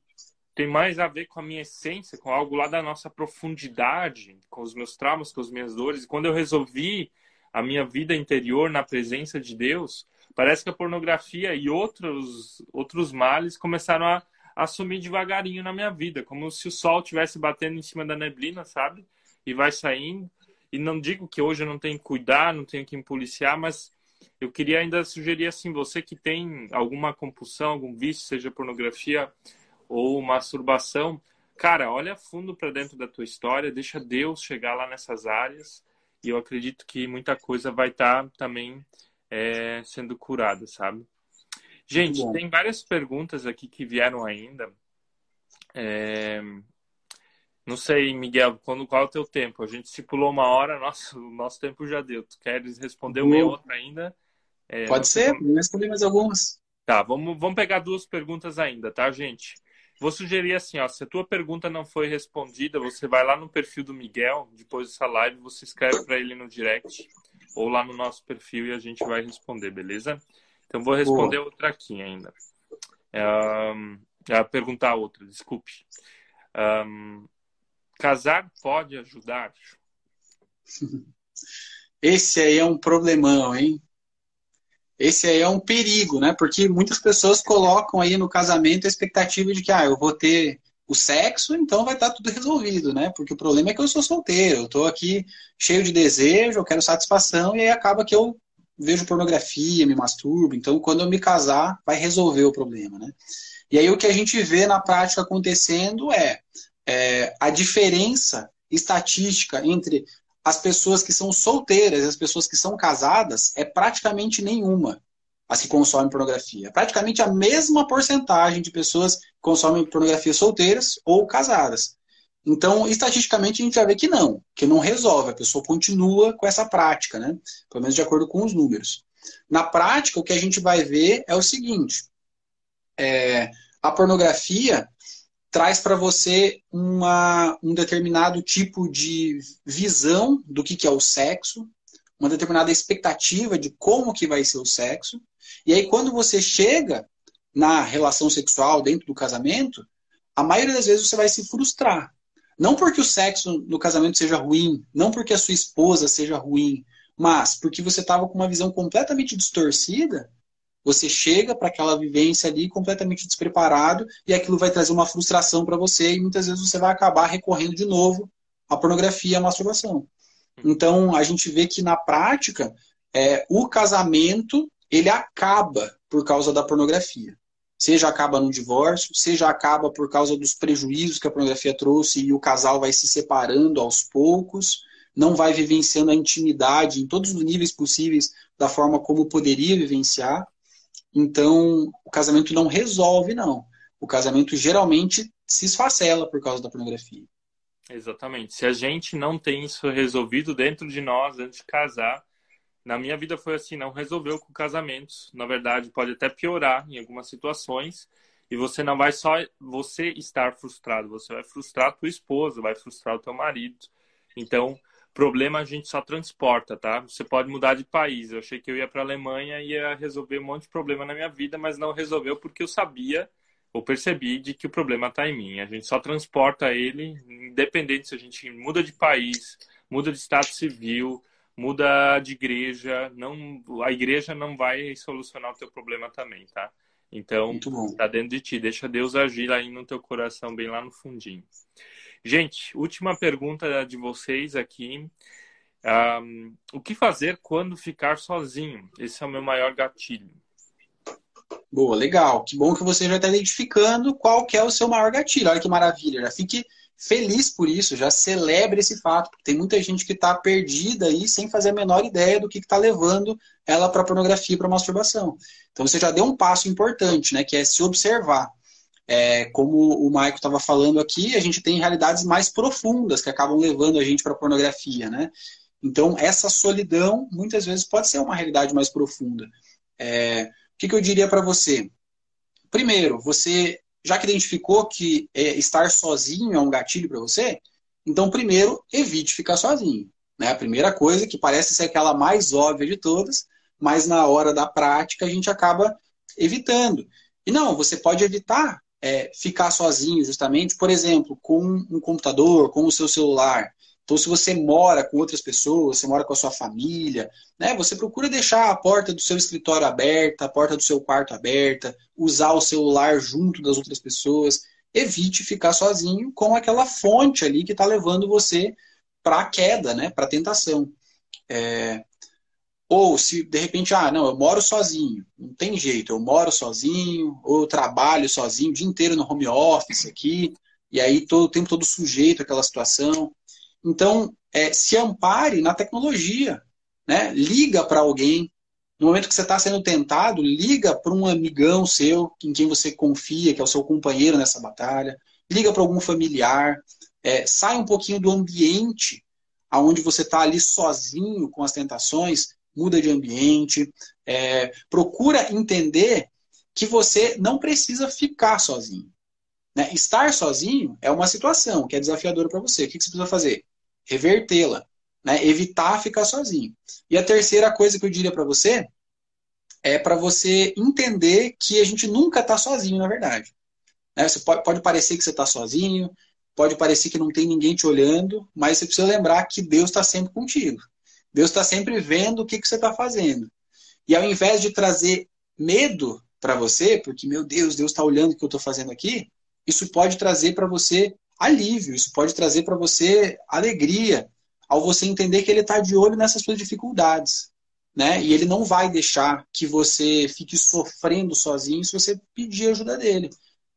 tem mais a ver com a minha essência, com algo lá da nossa profundidade, com os meus traumas, com as minhas dores, e quando eu resolvi a minha vida interior na presença de Deus, parece que a pornografia e outros, outros males começaram a, a sumir devagarinho na minha vida, como se o sol estivesse batendo em cima da neblina, sabe? E vai saindo. E não digo que hoje eu não tenho que cuidar, não tenho que me policiar, mas eu queria ainda sugerir assim, você que tem alguma compulsão, algum vício, seja pornografia ou masturbação, cara, olha fundo para dentro da tua história, deixa Deus chegar lá nessas áreas. E eu acredito que muita coisa vai estar também é, sendo curada, sabe? Gente, tem várias perguntas aqui que vieram ainda. É... Não sei, Miguel, quando, qual é o teu tempo? A gente estipulou uma hora, nosso, nosso tempo já deu. Tu queres responder uma outra ainda? É, Pode ser, vamos responder mais algumas. Tá, vamos, vamos pegar duas perguntas ainda, tá, gente? Vou sugerir assim, ó, se a tua pergunta não foi respondida, você vai lá no perfil do Miguel, depois dessa live, você escreve para ele no direct, ou lá no nosso perfil e a gente vai responder, beleza? Então, vou responder Boa. outra aqui ainda. Um, perguntar outra, desculpe. Um, Casar pode ajudar? Esse aí é um problemão, hein? Esse aí é um perigo, né? Porque muitas pessoas colocam aí no casamento a expectativa de que ah, eu vou ter o sexo, então vai estar tudo resolvido, né? Porque o problema é que eu sou solteiro, eu tô aqui cheio de desejo, eu quero satisfação, e aí acaba que eu vejo pornografia, me masturbo. Então, quando eu me casar, vai resolver o problema, né? E aí o que a gente vê na prática acontecendo é... É, a diferença estatística entre as pessoas que são solteiras e as pessoas que são casadas é praticamente nenhuma, as que consomem pornografia. É praticamente a mesma porcentagem de pessoas que consomem pornografia solteiras ou casadas. Então, estatisticamente, a gente vai ver que não, que não resolve. A pessoa continua com essa prática, né? Pelo menos de acordo com os números. Na prática, o que a gente vai ver é o seguinte. É, a pornografia... traz para você uma, um determinado tipo de visão do que, que é o sexo, uma determinada expectativa de como que vai ser o sexo. E aí, quando você chega na relação sexual dentro do casamento, a maioria das vezes você vai se frustrar. Não porque o sexo no casamento seja ruim, não porque a sua esposa seja ruim, mas porque você estava com uma visão completamente distorcida. Você chega para aquela vivência ali completamente despreparado e aquilo vai trazer uma frustração para você e muitas vezes você vai acabar recorrendo de novo à pornografia e à masturbação. Então, a gente vê que na prática, é, o casamento, ele acaba por causa da pornografia. Seja acaba no divórcio, seja acaba por causa dos prejuízos que a pornografia trouxe e o casal vai se separando aos poucos, não vai vivenciando a intimidade em todos os níveis possíveis da forma como poderia vivenciar. Então, o casamento não resolve, não. O casamento geralmente se esfacela por causa da pornografia. Exatamente. Se a gente não tem isso resolvido dentro de nós, antes de casar, na minha vida foi assim, não resolveu com casamentos. Na verdade, pode até piorar em algumas situações. E você não vai só você estar frustrado. Você vai frustrar a tua esposa, vai frustrar o teu marido. Então... problema a gente só transporta, tá? Você pode mudar de país. Eu achei que eu ia para a Alemanha e ia resolver um monte de problema na minha vida, mas não resolveu porque eu sabia ou percebi de que o problema está em mim. A gente só transporta ele, independente se a gente muda de país, muda de estado civil, muda de igreja. Não, a igreja não vai solucionar o teu problema também, tá? Então, tá dentro de ti. Deixa Deus agir aí no teu coração, bem lá no fundinho. Gente, última pergunta de vocês aqui. Um, o que fazer quando ficar sozinho? Esse é o meu maior gatilho. Boa, legal. Que bom que você já está identificando qual que é o seu maior gatilho. Olha que maravilha. Já fique feliz por isso. Já celebre esse fato. Porque tem muita gente que está perdida aí sem fazer a menor ideia do que está levando ela para a pornografia e para a masturbação. Então você já deu um passo importante, né? Que é se observar. É, como o Maico estava falando aqui, a gente tem realidades mais profundas que acabam levando a gente para a pornografia, né? Então, essa solidão, muitas vezes, pode ser uma realidade mais profunda. É, o que, que eu diria para você? Primeiro, você, já que identificou que é, estar sozinho é um gatilho para você, então, primeiro, evite ficar sozinho, né? A primeira coisa, que parece ser aquela mais óbvia de todas, mas na hora da prática a gente acaba evitando. E não, você pode evitar É, ficar sozinho justamente, por exemplo, com um computador, com o seu celular. Então, se você mora com outras pessoas, você mora com a sua família, né, você procura deixar a porta do seu escritório aberta, a porta do seu quarto aberta, usar o celular junto das outras pessoas. Evite ficar sozinho com aquela fonte ali que está levando você para a queda, né, para a tentação. É... Ou se, de repente, ah, não, eu moro sozinho. Não tem jeito, eu moro sozinho, ou eu trabalho sozinho o dia inteiro no home office aqui, e aí todo o tempo todo sujeito àquela situação. Então, é, se ampare na tecnologia, né? Liga para alguém. No momento que você está sendo tentado, liga para um amigão seu, em quem você confia, que é o seu companheiro nessa batalha. liga para algum familiar, é, sai um pouquinho do ambiente onde você está ali sozinho com as tentações, muda de ambiente, é, procura entender que você não precisa ficar sozinho. Né? Estar sozinho é uma situação que é desafiadora para você. O que, que você precisa fazer? Revertê-la, né? Evitar ficar sozinho. E a terceira coisa que eu diria para você é para você entender que a gente nunca está sozinho, na verdade. Né? Você pode, pode parecer que você está sozinho, pode parecer que não tem ninguém te olhando, mas você precisa lembrar que Deus está sempre contigo. Deus está sempre vendo o que, que você está fazendo. E ao invés de trazer medo para você, porque, meu Deus, Deus está olhando o que eu estou fazendo aqui, isso pode trazer para você alívio, isso pode trazer para você alegria, ao você entender que Ele está de olho nessas suas dificuldades. Né? E Ele não vai deixar que você fique sofrendo sozinho se você pedir ajuda dEle.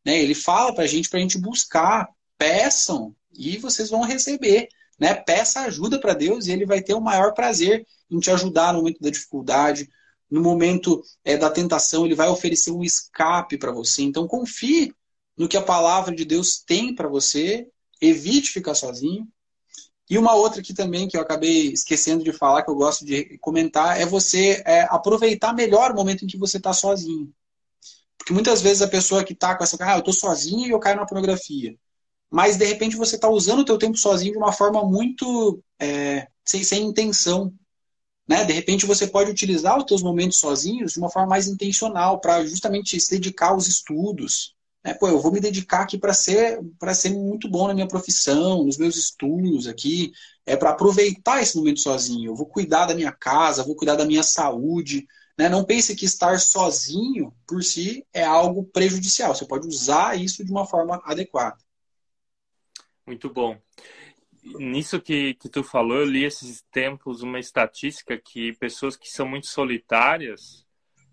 Né? Ele fala para a gente, para a gente buscar. Peçam e vocês vão receber, né? Peça ajuda para Deus e Ele vai ter o maior prazer em te ajudar no momento da dificuldade, no momento é, da tentação. Ele vai oferecer um escape para você. Então confie no que a palavra de Deus tem para você. Evite ficar sozinho. E uma outra aqui também que eu acabei esquecendo de falar, que eu gosto de comentar, é você é, aproveitar melhor o momento em que você está sozinho. Porque muitas vezes a pessoa que está com essa cara, ah, eu estou sozinho e eu caio na pornografia. Mas, de repente, você está usando o teu tempo sozinho de uma forma muito é, sem, sem intenção. Né? De repente, você pode utilizar os teus momentos sozinhos de uma forma mais intencional, para justamente se dedicar aos estudos. Né? Pô, eu vou me dedicar aqui para ser, para ser muito bom na minha profissão, nos meus estudos aqui. É para aproveitar esse momento sozinho. Eu vou cuidar da minha casa, vou cuidar da minha saúde. Né? Não pense que estar sozinho, por si, é algo prejudicial. Você pode usar isso de uma forma adequada. Muito bom. Nisso que, que tu falou, eu li esses tempos uma estatística que pessoas que são muito solitárias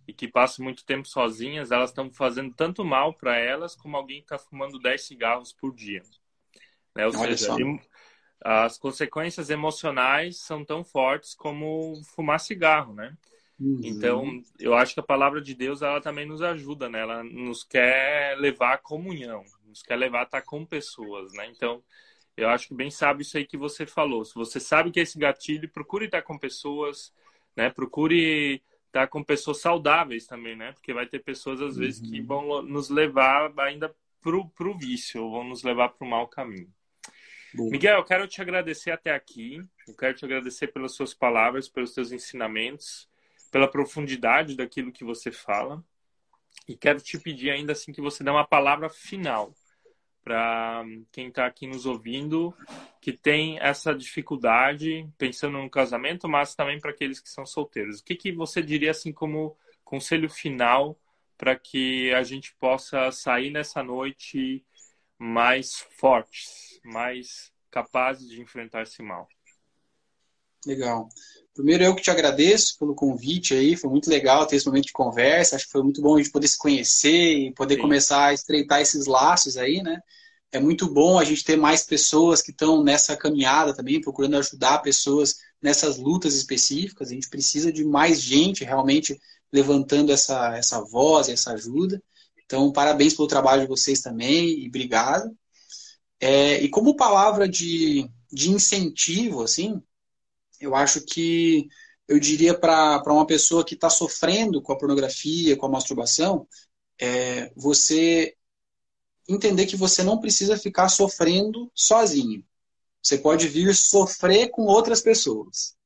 e que passam muito tempo sozinhas, elas estão fazendo tanto mal para elas como alguém que está fumando dez cigarros por dia. Né? Ou Olha seja, só. As consequências emocionais são tão fortes como fumar cigarro, né? Uhum. Então, eu acho que a palavra de Deus, ela também nos ajuda, né? Ela nos quer levar à comunhão, nos quer levar a estar com pessoas, né? Então, eu acho que bem sabe isso aí que você falou. Se você sabe que é esse gatilho, procure estar com pessoas, né? Procure estar com pessoas saudáveis também, né? Porque vai ter pessoas, às uhum. vezes, que vão nos levar ainda pro, pro vício, ou vão nos levar pro mau caminho. Bom. Miguel, eu quero te agradecer até aqui. Eu quero te agradecer pelas suas palavras, pelos seus ensinamentos, pela profundidade daquilo que você fala. E quero te pedir ainda assim que você dê uma palavra final para quem está aqui nos ouvindo, que tem essa dificuldade, pensando no casamento, mas também para aqueles que são solteiros. O que, que você diria assim como conselho final para que a gente possa sair nessa noite mais fortes, mais capazes de enfrentar esse mal? Legal. Primeiro, eu que te agradeço pelo convite aí, foi muito legal ter esse momento de conversa, acho que foi muito bom a gente poder se conhecer e poder Sim. começar a estreitar esses laços aí, né? É muito bom a gente ter mais pessoas que estão nessa caminhada também, procurando ajudar pessoas nessas lutas específicas, a gente precisa de mais gente realmente levantando essa, essa voz, essa ajuda. Então, parabéns pelo trabalho de vocês também e obrigado. É, e como palavra de, de incentivo, assim, eu acho que eu diria para uma pessoa que está sofrendo com a pornografia, com a masturbação, é, você entender que você não precisa ficar sofrendo sozinho. Você pode vir sofrer com outras pessoas.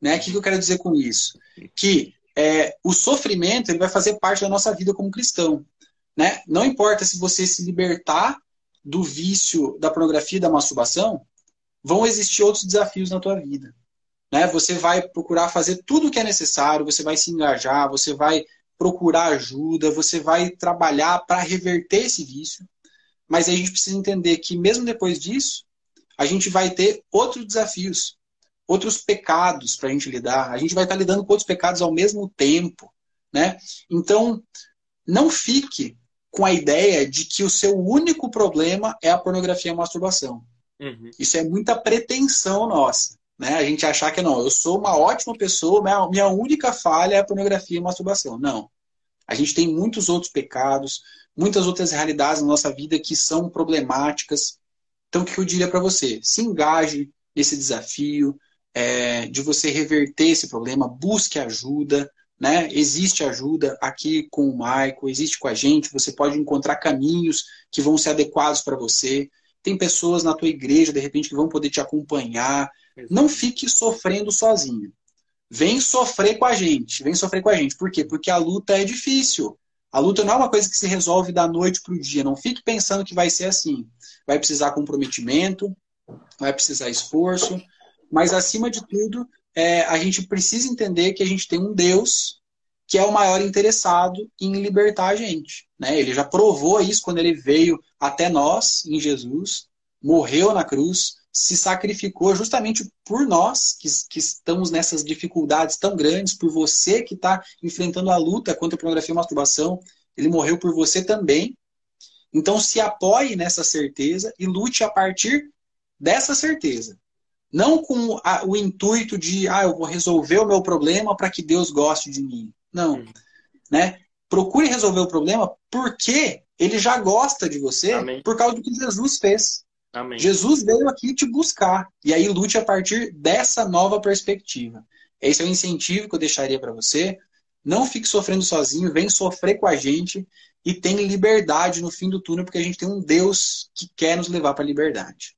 Né? O que eu quero dizer com isso? Que é, o sofrimento ele vai fazer parte da nossa vida como cristão. Né? Não importa se você se libertar do vício da pornografia e da masturbação, vão existir outros desafios na tua vida. Né? Você vai procurar fazer tudo o que é necessário, você vai se engajar, você vai procurar ajuda, você vai trabalhar para reverter esse vício. Mas a gente precisa entender que mesmo depois disso, a gente vai ter outros desafios, outros pecados para a gente lidar. A gente vai estar lidando com outros pecados ao mesmo tempo. Né? Então, não fique com a ideia de que o seu único problema é a pornografia e a masturbação. Uhum. Isso é muita pretensão nossa. Né? A gente achar que não, eu sou uma ótima pessoa, minha única falha é a pornografia e a masturbação. Não. A gente tem muitos outros pecados, muitas outras realidades na nossa vida que são problemáticas. Então, o que eu diria para você? Se engaje nesse desafio é, de você reverter esse problema, busque ajuda, né? Existe ajuda aqui com o Maico, existe com a gente, você pode encontrar caminhos que vão ser adequados para você. Tem pessoas na tua igreja, de repente, que vão poder te acompanhar. Exato. Não fique sofrendo sozinho. Vem sofrer com a gente. Vem sofrer com a gente. Por quê? Porque a luta é difícil. A luta não é uma coisa que se resolve da noite para o dia. Não fique pensando que vai ser assim. Vai precisar comprometimento, vai precisar esforço. Mas, acima de tudo, é, a gente precisa entender que a gente tem um Deus que é o maior interessado em libertar a gente, né? Ele já provou isso quando ele veio até nós, em Jesus, morreu na cruz, se sacrificou justamente por nós, que, que estamos nessas dificuldades tão grandes, por você que está enfrentando a luta contra a pornografia e masturbação, ele morreu por você também. Então se apoie nessa certeza e lute a partir dessa certeza. Não com a, o intuito de, ah, eu vou resolver o meu problema para que Deus goste de mim. Não, né? Procure resolver o problema porque ele já gosta de você. Amém. Por causa do que Jesus fez. Amém. Jesus veio aqui te buscar. E aí lute a partir dessa nova perspectiva. Esse é o incentivo que eu deixaria para você. Não fique sofrendo sozinho, vem sofrer com a gente e tem liberdade no fim do túnel, porque a gente tem um Deus que quer nos levar para a liberdade.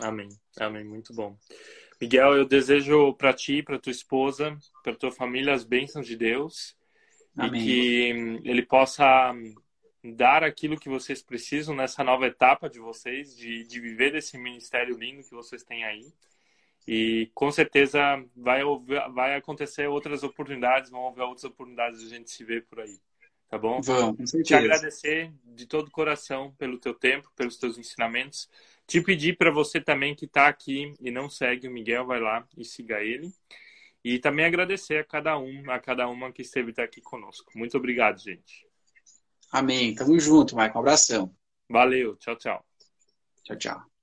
Amém, amém, muito bom. Miguel, eu desejo para ti, para tua esposa, para tua família as bênçãos de Deus. Amém. E que Ele possa dar aquilo que vocês precisam nessa nova etapa de vocês, de, de viver desse ministério lindo que vocês têm aí. E com certeza vai, vai acontecer outras oportunidades, vão haver outras oportunidades de a gente se ver por aí, tá bom? Vamos, com certeza. Te agradecer de todo o coração pelo teu tempo, pelos teus ensinamentos. Te pedir para você também que está aqui e não segue o Miguel, vai lá e siga ele. E também agradecer a cada um, a cada uma que esteve aqui conosco. Muito obrigado, gente. Amém. Tamo junto, Maicon. Um abração. Valeu. Tchau, tchau. Tchau, tchau.